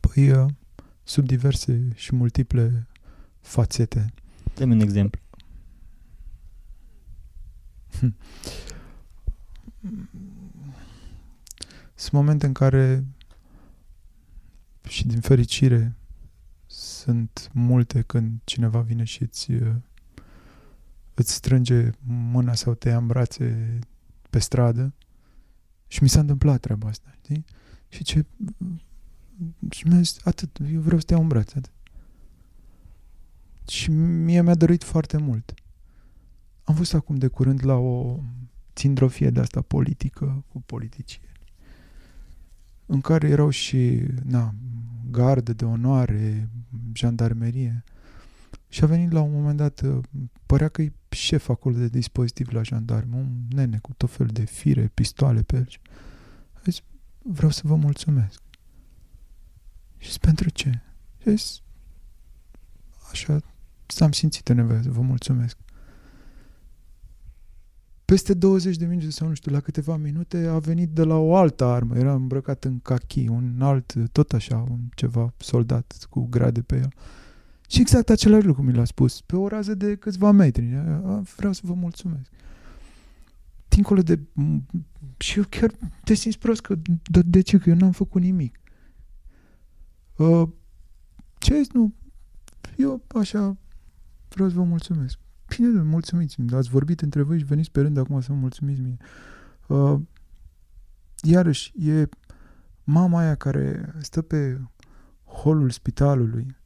Păi, sub diverse și multiple fațete. Dă-mi un exemplu. Sunt momente în care și din fericire sunt multe când cineva vine și îți strânge mâna sau te ia în brațe pe stradă și mi s-a întâmplat treaba asta, știi? Și mi-a zis, atât, eu vreau să te iau în brațe, atât. Și mie mi-a dorit foarte mult. Am fost acum de curând la o țindrofie de asta politică cu politicieni, în care erau și gardă de onoare, jandarmerie, și a venit la un moment dat, părea că e șef acolo de dispozitiv la jandarmi, un nene cu tot fel de fire, pistoale pe el. A zis, vreau să vă mulțumesc. Și pentru ce? Și zis, așa s-am simțit în nevoie, vă mulțumesc. Peste 20 de minute sau nu știu, la câteva minute a venit de la o altă armă, era îmbrăcat în cachi, un alt, tot așa, un ceva soldat cu grade pe el. Și exact același lucru mi l-a spus, pe o rază de câțiva metri. Vreau să vă mulțumesc. Dincolo de... Și eu chiar te simți prost că de ce? Că eu n-am făcut nimic. Ce zici? Nu. Eu așa vreau să vă mulțumesc. Bine, mulțumiți-mi, ați vorbit între voi și veniți pe rând acum să mă mulțumiți mie. Iarăși, e mama aia care stă pe holul spitalului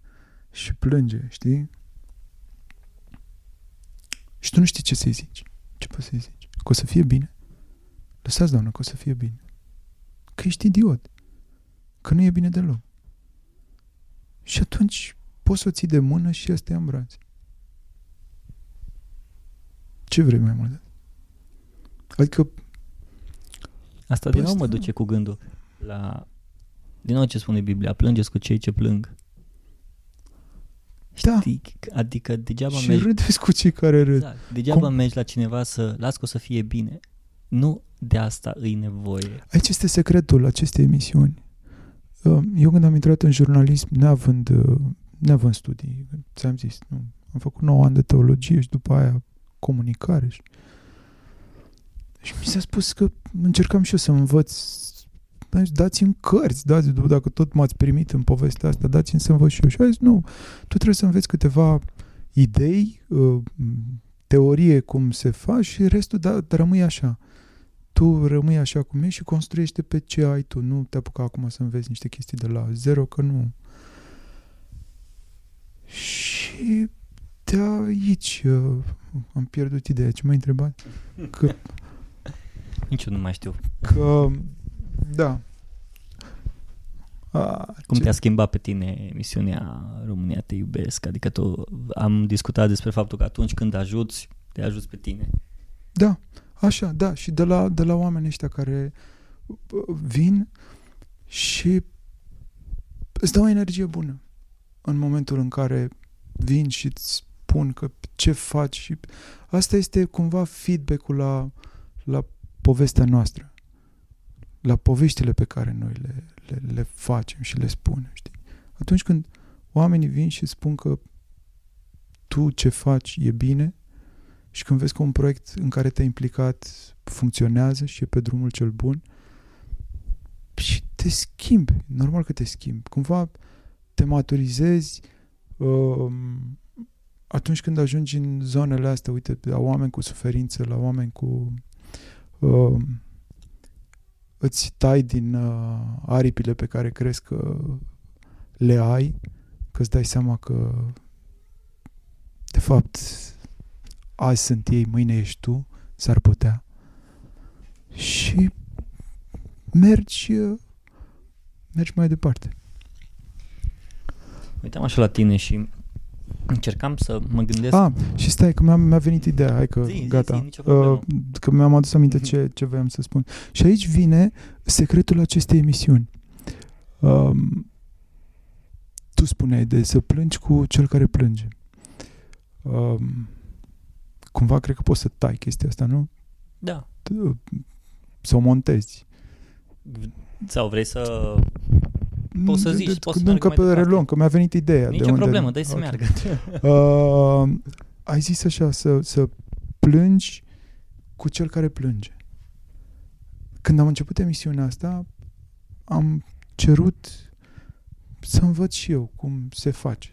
și plânge, știi? Și tu nu știi ce să-i zici. Ce poți să-i zici? Că o să fie bine? Lăsați, doamnă, că o să fie bine. Că ești idiot. Că nu e bine deloc. Și atunci poți să o ții de mână și să te îmbraci. Ce vrei mai mult? Adică... Asta din nou mă duce cu gândul la... Din nou ce spune Biblia, plângeți cu cei ce plâng. Da. Știi? Adică degeaba și mergi... Și râdeți cu cei care râd. Exact. Degeaba mergi la cineva să las că o să fie bine. Nu de asta îi nevoie. Aici este secretul acestei emisiuni. Eu când am intrat în jurnalism, neavând studii, ți-am zis, nu, am făcut 9 ani de teologie și după aia comunicare. Și mi s-a spus că încercam și eu să învăț. Dați-mi cărți, dacă tot m-ați primit în povestea asta, dați-mi să învăț și eu. Și a zis, nu, tu trebuie să înveți câteva idei, teorie cum se fac și restul, dar rămâi așa. Tu rămâi așa cum ești și construiește pe ce ai tu. Nu te apuca acum să înveți niște chestii de la zero, că nu. Și de aici am pierdut ideea. Ce m-ai întrebat? Că, nici eu nu mai știu. Că, da. Cum te-a schimbat pe tine emisiunea România te iubesc? Adică tu, am discutat despre faptul că atunci când ajuți, te ajuți pe tine. Da. Așa, da, și de la oamenii ăștia care vin și îți dau o energie bună în momentul în care vin și îți spun că ce faci și asta este cumva feedback-ul la povestea noastră, la poveștile pe care noi le facem și le spunem, știi? Atunci când oamenii vin și spun că tu ce faci e bine, și când vezi că un proiect în care te-ai implicat funcționează și e pe drumul cel bun și te schimbi, normal că te schimbi, cumva te maturizezi, atunci când ajungi în zonele astea, uite, la oameni cu suferințe, la oameni cu... îți tai din aripile pe care crezi că le ai, că îți dai seama că de fapt azi sunt ei, mâine ești tu, s-ar putea. Și mergi mai departe. Uitam așa la tine și încercam să mă gândesc... și stai, că mi-a venit ideea, hai că gata, că mi-am adus aminte ce voiam să spun. Și aici vine secretul acestei emisiuni. Tu spuneai de să plângi cu cel care plânge. Cumva cred că poți să tai chestia asta, nu? Da. Să o montezi. Sau vrei să... Poți să zici, poți să merg mai departe. Reluăm, că mi-a venit ideea. Nicio problemă, dai să meargă. Ai zis așa, să plângi cu cel care plânge. Când am început emisiunea asta, am cerut să învăț și eu cum se face.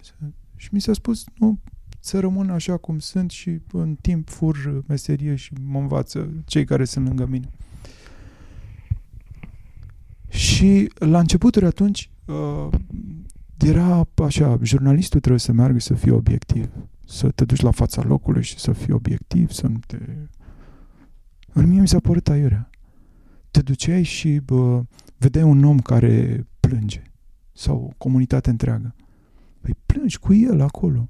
Și mi s-a spus, nu, să rămân așa cum sunt și în timp fur meserie și mă învață cei care sunt lângă mine. Și la începuturi atunci era așa, jurnalistul trebuie să meargă să fie obiectiv, să te duci la fața locului și să fii obiectiv, să nu te... În mie mi s-a părut aiurea. Te duceai și vedeai un om care plânge sau o comunitate întreagă. Păi plângi cu el acolo.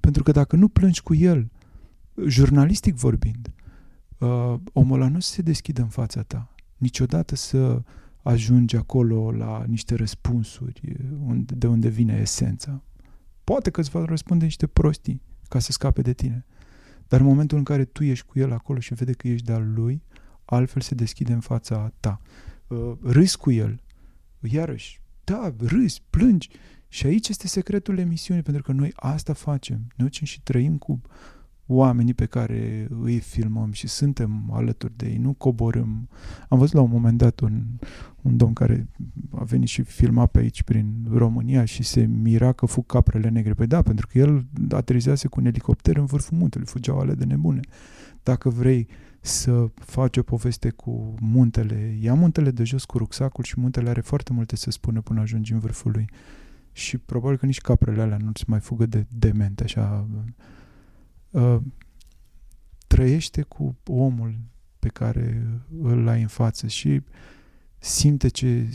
Pentru că dacă nu plângi cu el, jurnalistic vorbind, omul ăla nu se deschide în fața ta. Niciodată să... ajungi acolo la niște răspunsuri de unde vine esența. Poate că îți va răspunde niște prostii ca să scape de tine. Dar în momentul în care tu ești cu el acolo și vede că ești de-al lui, altfel se deschide în fața ta. Râzi cu el. Iarăși, da, râzi, plângi. Și aici este secretul emisiunii, pentru că noi asta facem. Noi și trăim cu oamenii pe care îi filmăm și suntem alături de ei, nu coborâm. Am văzut la un moment dat un domn care a venit și filma pe aici prin România și se mira că fug caprele negre. Păi da, pentru că el aterizease cu un elicopter în vârful muntelui, fugeau ale de nebune. Dacă vrei să faci o poveste cu muntele, ia muntele de jos cu rucsacul și muntele are foarte multe să spună până ajungi în vârful lui. Și probabil că nici caprele alea nu-ți mai fugă de dement, așa... trăiește cu omul pe care îl ai în față și simte ce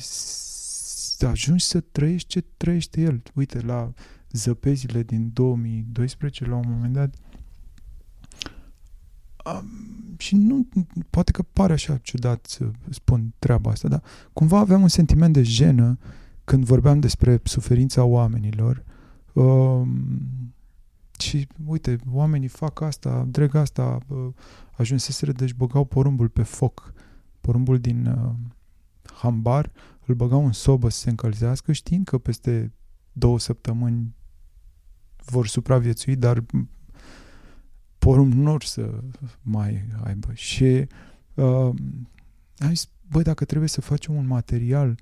ajungi să trăiești ce trăiește el. Uite, la zăpezile din 2012, la un moment dat, și nu, poate că pare așa ciudat să spun treaba asta, dar cumva aveam un sentiment de jenă când vorbeam despre suferința oamenilor. Și, uite, oamenii fac asta, dreg asta, ajunseseră, deci băgau porumbul pe foc. Porumbul din hambar, îl băgau în sobă să se încălzească, știind că peste 2 săptămâni vor supraviețui, dar porumb nu or să mai aibă. Și am zis, băi, dacă trebuie să facem un material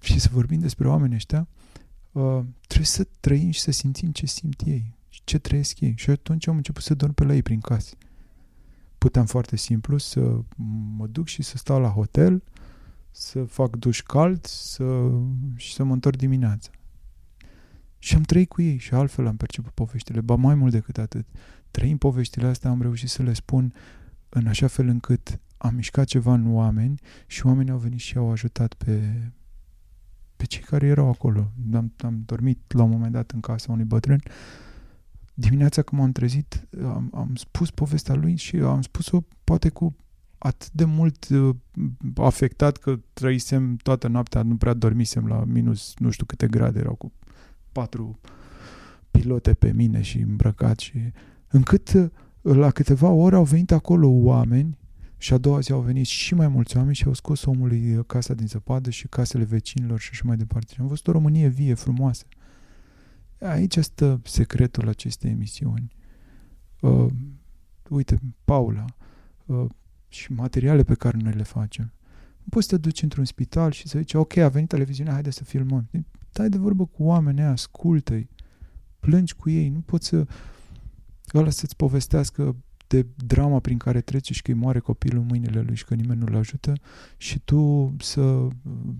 și să vorbim despre oamenii ăștia, trebuie să trăim și să simțim ce simt ei și ce trăiesc ei. Și atunci am început să dorm pe la ei prin casă. Puteam foarte simplu să mă duc și să stau la hotel, să fac duș cald și să mă întorc dimineața. Și am trăit cu ei și altfel am perceput poveștile. Ba mai mult decât atât, trăind poveștile astea am reușit să le spun în așa fel încât am mișcat ceva în oameni și oamenii au venit și au ajutat pe cei care erau acolo. Am dormit la un moment dat în casa unui bătrân. Dimineața când m-am trezit, am spus povestea lui și am spus-o poate cu atât de mult afectat că trăisem toată noaptea, nu prea dormisem la minus nu știu câte grade, erau cu 4 pilote pe mine și îmbrăcat și... încât la câteva ore au venit acolo oameni. Și a doua zi au venit și mai mulți oameni și au scos omului casa din zăpadă și casele vecinilor și așa mai departe. Și am văzut o Românie vie, frumoasă. Aici stă secretul acestei emisiuni. Uite, Paula și materiale pe care noi le facem. Poți să te duci într-un spital și să zici, ok, a venit televiziunea, haide să filmăm. Stai de vorbă cu oamenii, ascultă-i. plângi cu ei, nu poți să... Ăla să-ți povestească de drama prin care trece și că îi moare copilul în mâinile lui și că nimeni nu-l ajută și tu să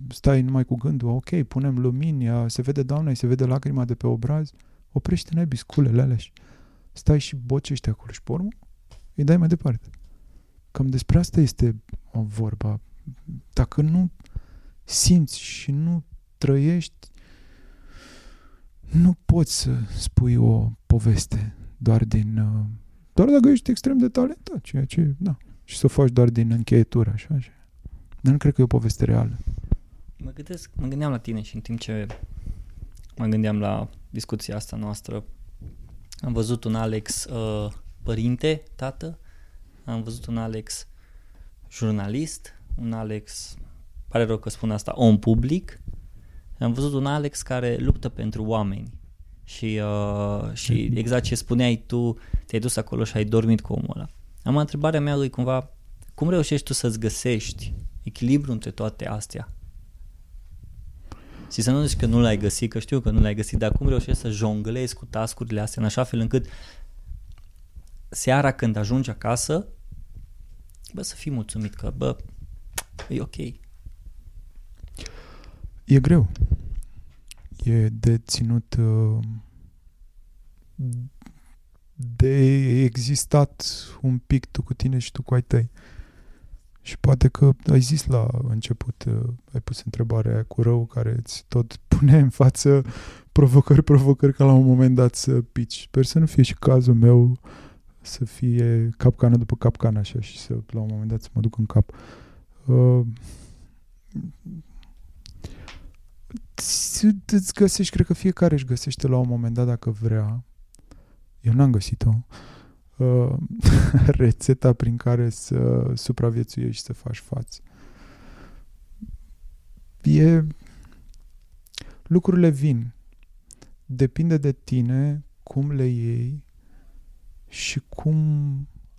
stai numai cu gândul, ok, punem lumini, se vede doamna, se vede lacrima de pe obraz, oprește nebii, sculele alea și stai și bocești acolo și pe urmă îi dai mai departe. Cam despre asta este vorba. Dacă nu simți și nu trăiești, nu poți să spui o poveste doar dacă ești extrem de talentat, ceea ce, da, și să o faci doar din încheietură, așa. Dar nu cred că e o poveste reală. Mă gândeam la tine și în timp ce mă gândeam la discuția asta noastră, am văzut un Alex părinte, tată, am văzut un Alex jurnalist, un Alex, pare rău că spun asta, om public, am văzut un Alex care luptă pentru oameni. Și exact ce spuneai tu, te-ai dus acolo și ai dormit cu omul ăla. Întrebarea mea lui cumva, cum reușești tu să-ți găsești echilibru între toate astea? Și să nu zici că nu l-ai găsit, că știu că nu l-ai găsit, dar cum reușești să jonglezi cu task-urile astea în așa fel încât seara când ajungi acasă, să fii mulțumit că, e ok. E greu. E de ținut de existat un pic tu cu tine și tu cu ai tăi. Și poate că ai zis la început, ai pus întrebarea cu rău care îți tot pune în față provocări ca la un moment dat să pici. Sper să nu fie și cazul meu să fie capcană după capcană așa și să la un moment dat să mă duc în cap. Îți găsești, cred că fiecare își găsește la un moment dat dacă vrea. Eu n-am găsit-o. Rețeta prin care să supraviețuiești și să faci față. Lucrurile vin. Depinde de tine cum le iei și cum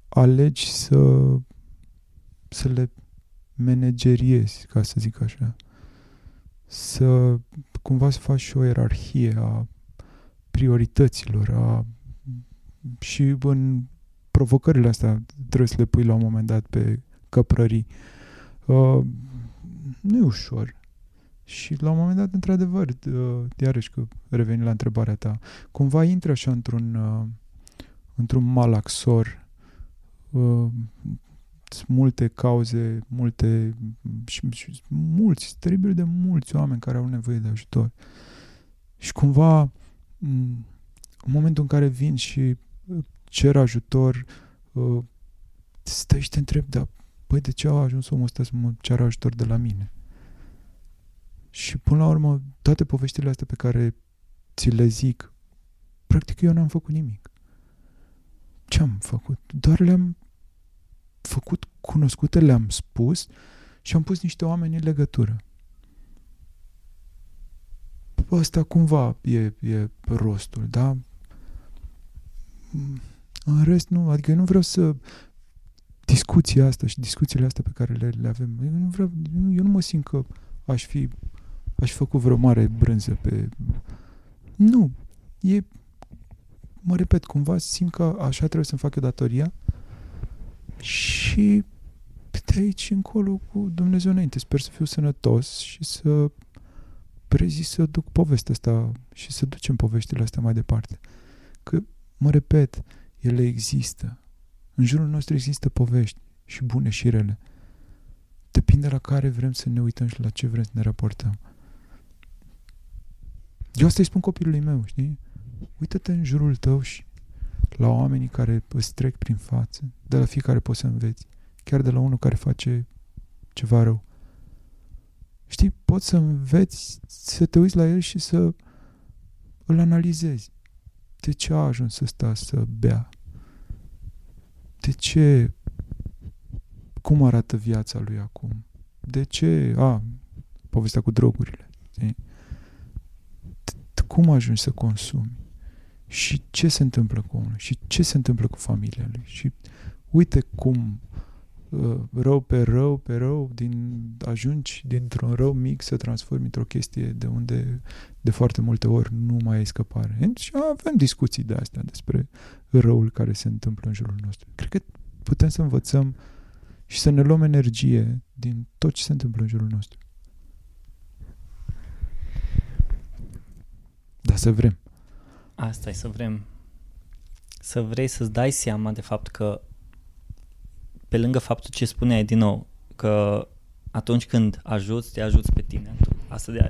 alegi să le manageriezi, ca să zic așa. Să cumva să faci o ierarhie a priorităților și în provocările astea trebuie să le pui la un moment dat pe căprării. Nu e ușor. Și la un moment dat, într-adevăr, iarăși că reveni la întrebarea ta, cumva intri așa într-un malaxor, multe cauze, și mulți, teribil de mulți oameni care au nevoie de ajutor. Și cumva în momentul în care vin și cer ajutor, stai și te întreb, de ce a ajuns omul ăsta să mă ceară ajutor de la mine? Și până la urmă, toate poveștile astea pe care ți le zic, practic eu n-am făcut nimic. Ce am făcut? Doar le-am făcut cunoscute, le-am spus și am pus niște oameni în legătură. Asta cumva e rostul, da? În rest nu, adică eu nu vreau să discuția asta și discuțiile astea pe care le avem, eu nu mă simt că aș fi făcut vreo mare brânză pe... Nu, mă repet, cumva simt că așa trebuie să-mi fac eu datoria. Și de aici încolo cu Dumnezeu înainte. Sper să fiu sănătos și să prezis să duc povestea asta și să ducem poveștile astea mai departe. Că, mă repet, ele există. În jurul nostru există povești și bune și rele. Depinde la care vrem să ne uităm și la ce vrem să ne raportăm. Eu asta îi spun copilului meu, știi? Uită-te în jurul tău și la oamenii care îți trec prin față, de la fiecare poți să înveți, chiar de la unul care face ceva rău. Știi, poți să înveți, să te uiți la el și să îl analizezi. De ce a ajuns ăsta să bea? De ce? Cum arată viața lui acum? De ce? Povestea cu drogurile. Cum ajungi să consumi? Și ce se întâmplă cu omul și ce se întâmplă cu familia lui și uite cum rău pe rău pe rău, ajungi dintr-un rău mic să transformi într-o chestie de unde de foarte multe ori nu mai ai scăpare. Și avem discuții de astea despre răul care se întâmplă în jurul nostru. Cred că putem să învățăm și să ne luăm energie din tot ce se întâmplă în jurul nostru. Dar să vrem. Asta e, să vrem. Să vrei să-ți dai seama de fapt că, pe lângă faptul ce spuneai din nou, că atunci când ajuți, te ajuți pe tine.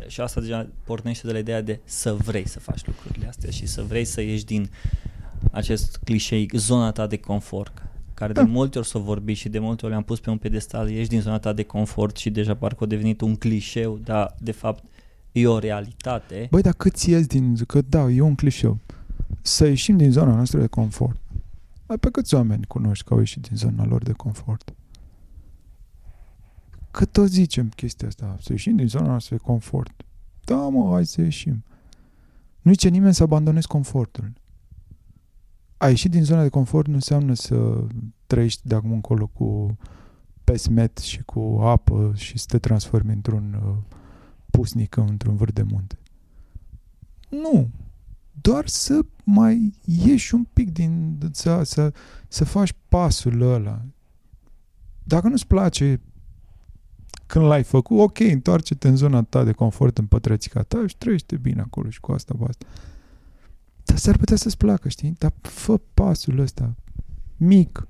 Și asta deja pornește de la ideea de să vrei să faci lucrurile astea și să vrei să ieși din acest clișei, zona ta de confort, care de multe ori s-o vorbi și de multe ori le-am pus pe un piedestal, ieși din zona ta de confort și deja parcă a devenit un clișeu, dar de fapt e o realitate. Băi, dar cât ieși din... Că da, e un clișeu. Să ieșim din zona noastră de confort. Pe câți oameni cunoști că au ieșit din zona lor de confort? Că tot zicem chestia asta, să ieșim din zona noastră de confort. Da, mă, hai să ieșim. Nu zice nimeni să abandonezi confortul. A ieșit din zona de confort nu înseamnă să trăiești de acum încolo cu pesmet și cu apă și să te transformi într-un pusnic într-un vârf de munte. Nu! Doar să mai ieși un pic din... Să faci pasul ăla. Dacă nu-ți place când l-ai făcut, ok, întoarce-te în zona ta de confort, în pătrățica ta și trăiește bine acolo și cu asta, cu asta. Dar s-ar putea să-ți placă, știi? Dar fă pasul ăsta mic.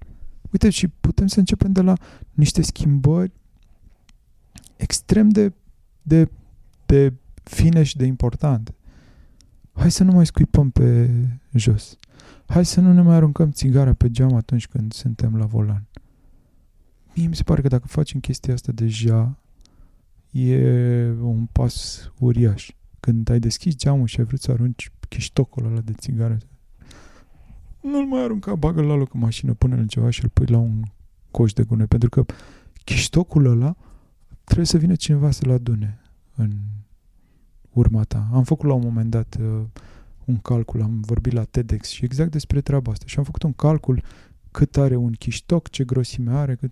Uite, și putem să începem de la niște schimbări extrem de fine și de importante. Hai să nu mai scuipăm pe jos. Hai să nu ne mai aruncăm țigara pe geam atunci când suntem la volan. Mie mi se pare că dacă facem chestia asta deja, e un pas uriaș. Când ai deschis geamul și ai vrut să arunci chiștocul ăla de țigară, nu-l mai arunca, bagă-l la loc în mașină, pune-l în ceva și îl pui la un coș de gunoi. Pentru că chiștocul ăla trebuie să vină cineva să-l adune în urma ta. Am făcut la un moment dat un calcul, am vorbit la TEDx și exact despre treaba asta. Și am făcut un calcul cât are un chiștoc, ce grosime are, cât...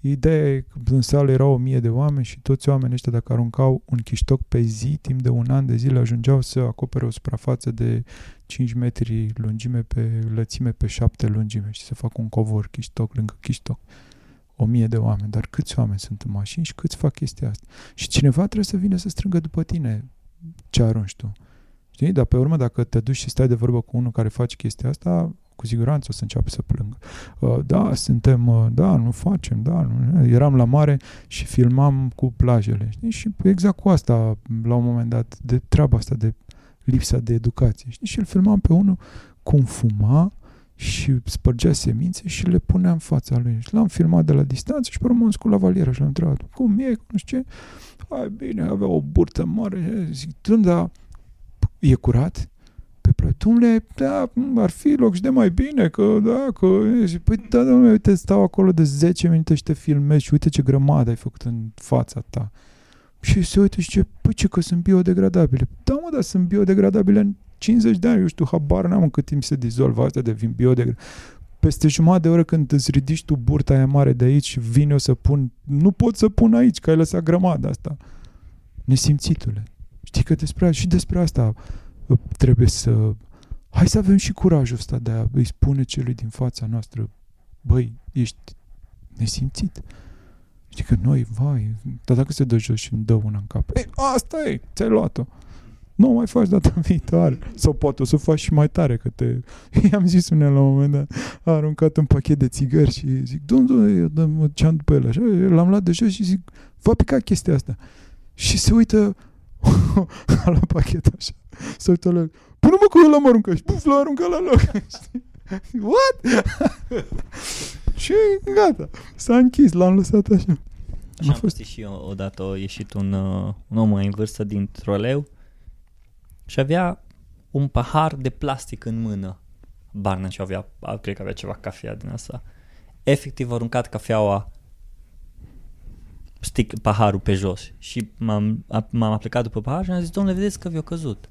Ideea e că în sală erau 1000 de oameni și toți oamenii ăștia, dacă aruncau un chiștoc pe zi, timp de un an de zile, ajungeau să acopere o suprafață de 5 metri lungime pe lățime pe 7 lungime și să facă un covor chiștoc lângă chiștoc. 1000 de oameni. Dar câți oameni sunt în mașini și câți fac chestia asta? Și cineva trebuie să vină să strângă după tine ce arunci tu. Știi? Dar pe urmă, dacă te duci și stai de vorbă cu unul care face chestia asta, cu siguranță o să înceapă să plângă. Da, suntem, da, nu facem, da, nu. Eram la mare și filmam cu plajele. Știi? Și exact cu asta, la un moment dat, de treaba asta, de lipsa de educație. Știi? Și îl filmam pe unul cum fuma și spărgea semințe și le punea în fața lui. Și l-am filmat de la distanță și pe urmă am scos la valieră și l-am întrebat, cum e, nu știu ce. Hai, bine, avea o burtă mare. Zic, dar e curat? Dom'le, da, ar fi loc și de mai bine, că da, că... Și, păi, da, dom'le, uite, stau acolo de 10 minute și te filmezi și uite ce grămadă ai făcut în fața ta. Și se uită și zice, păi ce, că sunt biodegradabile. Da, mă, dar sunt biodegradabile în 50 de ani, eu știu, habar n-am în cât timp se dizolvă astea, devin biodegradabile. Peste jumătate de oră când îți ridici tu burta aia mare de aici și vin eu să pun, nu pot să pun aici, că ai lăsat grămada asta. Nesimțitule. Știi că despre, și despre asta trebuie să... Hai să avem și curajul ăsta de a îi spune celui din fața noastră, băi, ești nesimțit. Știi că noi, vai, dar dacă se dă jos și îmi dă una în cap, ei, asta e, ți-ai luat-o. Nu mai faci data viitoare. Sau poate o să faci și mai tare, că te... I-am zis unul la un moment dat, a aruncat un pachet de țigări și zic, eu mă ceam după el așa, l-am luat de jos și zic, va pica chestia asta. Și se uită a luat pachetul așa. Să uită la... Până-mă că eu l-am aruncat și puf, l-am aruncat la loc. What? Și gata. S-a închis, l-am lăsat așa. Așa am fost și eu odată. A ieșit un om în vârstă din troleu și avea un pahar de plastic în mână. Barna și avea, cred că avea ceva cafea din asta. Efectiv a aruncat cafeaua, stic paharul pe jos și m-am aplecat după pahar și am zis, domnule, vedeți că vi-a căzut.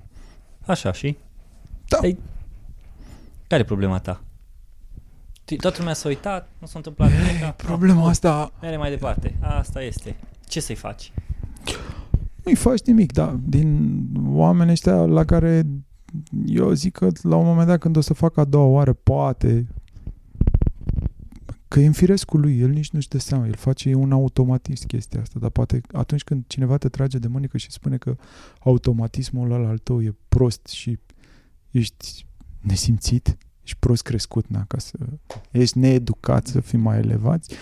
Așa și? Da. Ei, care e problema ta? Toată lumea s-a uitat, nu s-a întâmplat nimic. Problema asta... Mere mai departe. Asta este. Ce să-i faci? Nu-i faci nimic, dar din oamenii ăștia la care eu zic că la un moment dat când o să fac a doua oară, poate... Că e în firescul lui, el nici nu-și dă seama, el face un automatism chestia asta, dar poate atunci când cineva te trage de mânică și spune că automatismul ăla al tău e prost și ești nesimțit, ești prost crescut, na, ca să ești needucat, să fii mai elevați,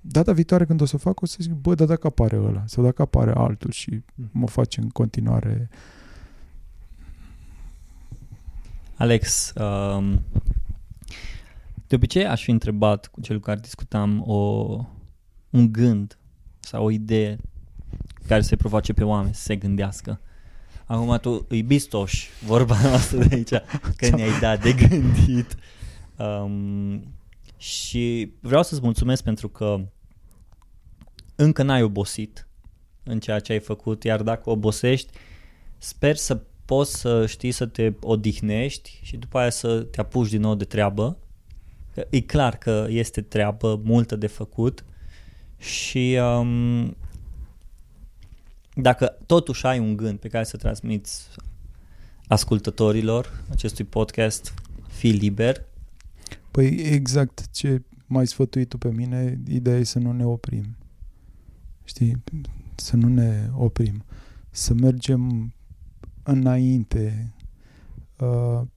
data viitoare când o să fac, o să zic, bă, dar dacă apare ăla sau dacă apare altul și mă face în continuare. Alex, de obicei aș fi întrebat cu cel cu care discutam un gând sau o idee care se provoace pe oameni să se gândească. Acum tu îi bistoși vorba noastră de aici, că ne-ai dat de gândit. Și vreau să-ți mulțumesc pentru că încă n-ai obosit în ceea ce ai făcut, iar dacă obosești, sper să poți să știi să te odihnești și după aia să te apuci din nou de treabă. E clar că este treabă multă de făcut și dacă totuși ai un gând pe care să transmiți ascultătorilor acestui podcast, fii liber. Păi exact ce m-ai sfătuit tu pe mine, ideea e să nu ne oprim. Știi? Să nu ne oprim. Să mergem înainte.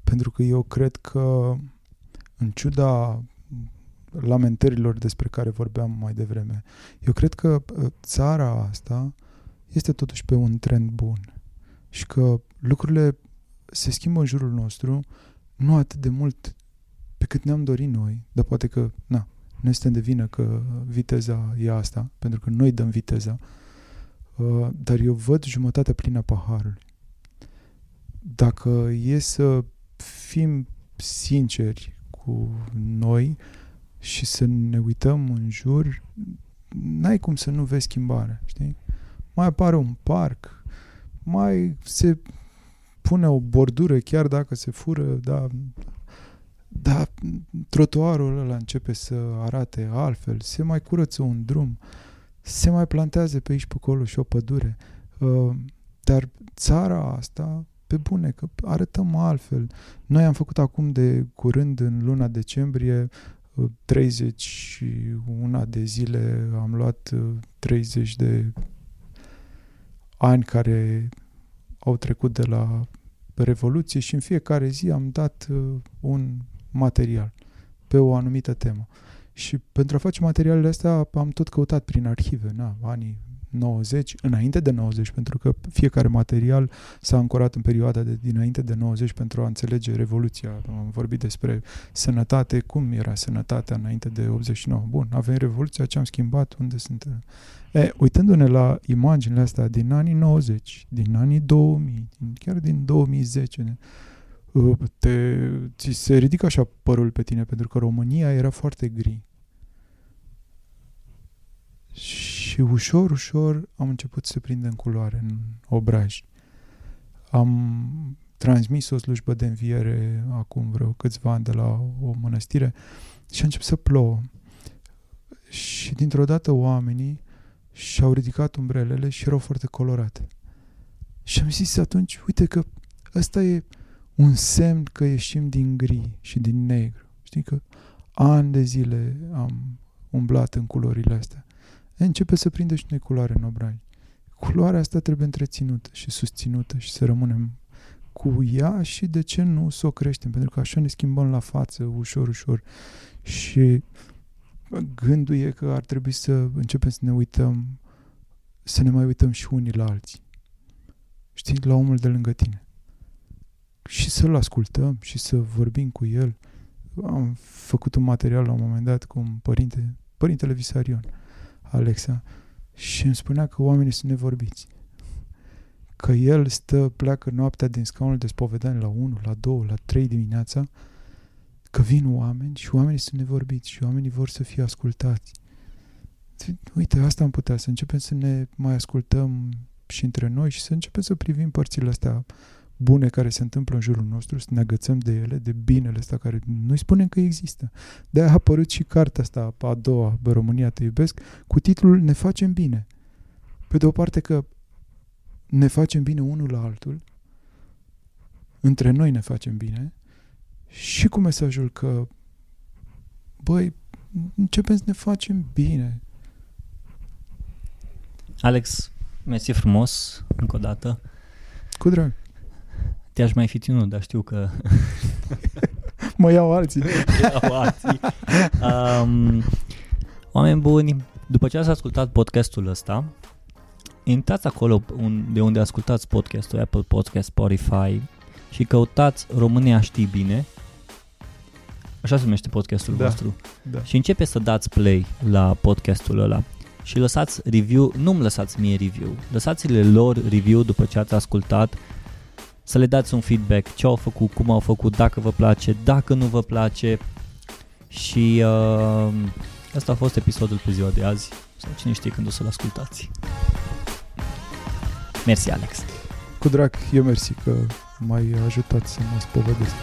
Pentru că eu cred că în ciuda lamentărilor despre care vorbeam mai devreme, eu cred că țara asta este totuși pe un trend bun și că lucrurile se schimbă în jurul nostru, nu atât de mult pe cât ne-am dorit noi, dar poate că, na, noi suntem de vină că viteza e asta, pentru că noi dăm viteza, dar eu văd jumătatea plină a paharului. Dacă e să fim sinceri cu noi și să ne uităm în jur, n-ai cum să nu vezi schimbarea, știi? Mai apare un parc, mai se pune o bordură, chiar dacă se fură, dar trotuarul ăla începe să arate altfel, se mai curăță un drum, se mai plantează pe aici, pe acolo și o pădure. Dar țara asta, pe bune, că arătăm altfel. Noi am făcut acum de curând, în luna decembrie, 31 de zile, am luat 30 de ani care au trecut de la Revoluție și în fiecare zi am dat un material pe o anumită temă. Și pentru a face materialele astea am tot căutat prin arhive, anii 90, înainte de 90, pentru că fiecare material s-a ancorat în perioada de dinainte de 90 pentru a înțelege Revoluția. Am vorbit despre sănătate, cum era sănătatea înainte de 89. Bun, avem Revoluția, ce am schimbat, unde sunt... Uitându-ne la imaginile astea din anii 90, din anii 2000, chiar din 2010, ți se ridică așa părul pe tine, pentru că România era foarte gri. Și ușor, ușor am început să prindem culoare în obraj. Am transmis o slujbă de înviere acum vreo câțiva ani de la o mănăstire și a început să plouă. Și dintr-o dată oamenii și-au ridicat umbrelele și erau foarte colorate. Și am zis atunci, uite că ăsta e un semn că ieșim din gri și din negru. Știi că ani de zile am umblat în culorile astea. Începe să prindem și noi culoare în obraj. Culoarea asta trebuie întreținută și susținută și să rămânem cu ea și de ce nu să o creștem, pentru că așa ne schimbăm la față ușor, ușor. Și gândul e că ar trebui să începem să ne uităm, să ne mai uităm și unii la alții. Știi, la omul de lângă tine. Și să-l ascultăm și să vorbim cu el. Am făcut un material la un moment dat cu un părinte, părintele Visarion, Alexa, și îmi spunea că oamenii sunt nevorbiți. Că el pleacă noaptea din scaunul de spovedanie la 1, la 2, la 3 dimineața, că vin oameni și oamenii sunt nevorbiți și oamenii vor să fie ascultați. Uite, asta am putea, să începem să ne mai ascultăm și între noi și să începem să privim părțile astea bune care se întâmplă în jurul nostru, să ne agățăm de ele, de binele ăsta care noi spunem că există. De-aia a apărut și cartea asta a doua, România te iubesc, cu titlul Ne facem bine. Pe de o parte că ne facem bine unul la altul, între noi ne facem bine, și cu mesajul că băi, începem să ne facem bine. Alex, mersi frumos, încă o dată. Cu drag. Te-aș mai fi ținut, dar știu că... mă iau alții. Oameni buni, după ce ați ascultat podcastul ăsta, intrați acolo de unde ascultați podcastul, Apple Podcast, Spotify, și căutați România știi bine. Așa se numește podcastul vostru. Da. Și începeți să dați play la podcastul ăla. Și lăsați review, nu-mi lăsați mie review, lăsați-le lor review după ce ați ascultat, să le dați un feedback, ce au făcut, cum au făcut, dacă vă place, dacă nu vă place. Și asta a fost episodul pe ziua de azi, sau cine știe când o să-l ascultați. Mersi, Alex. Cu drag, eu mersi că m-ai ajutat să mă spovedesc.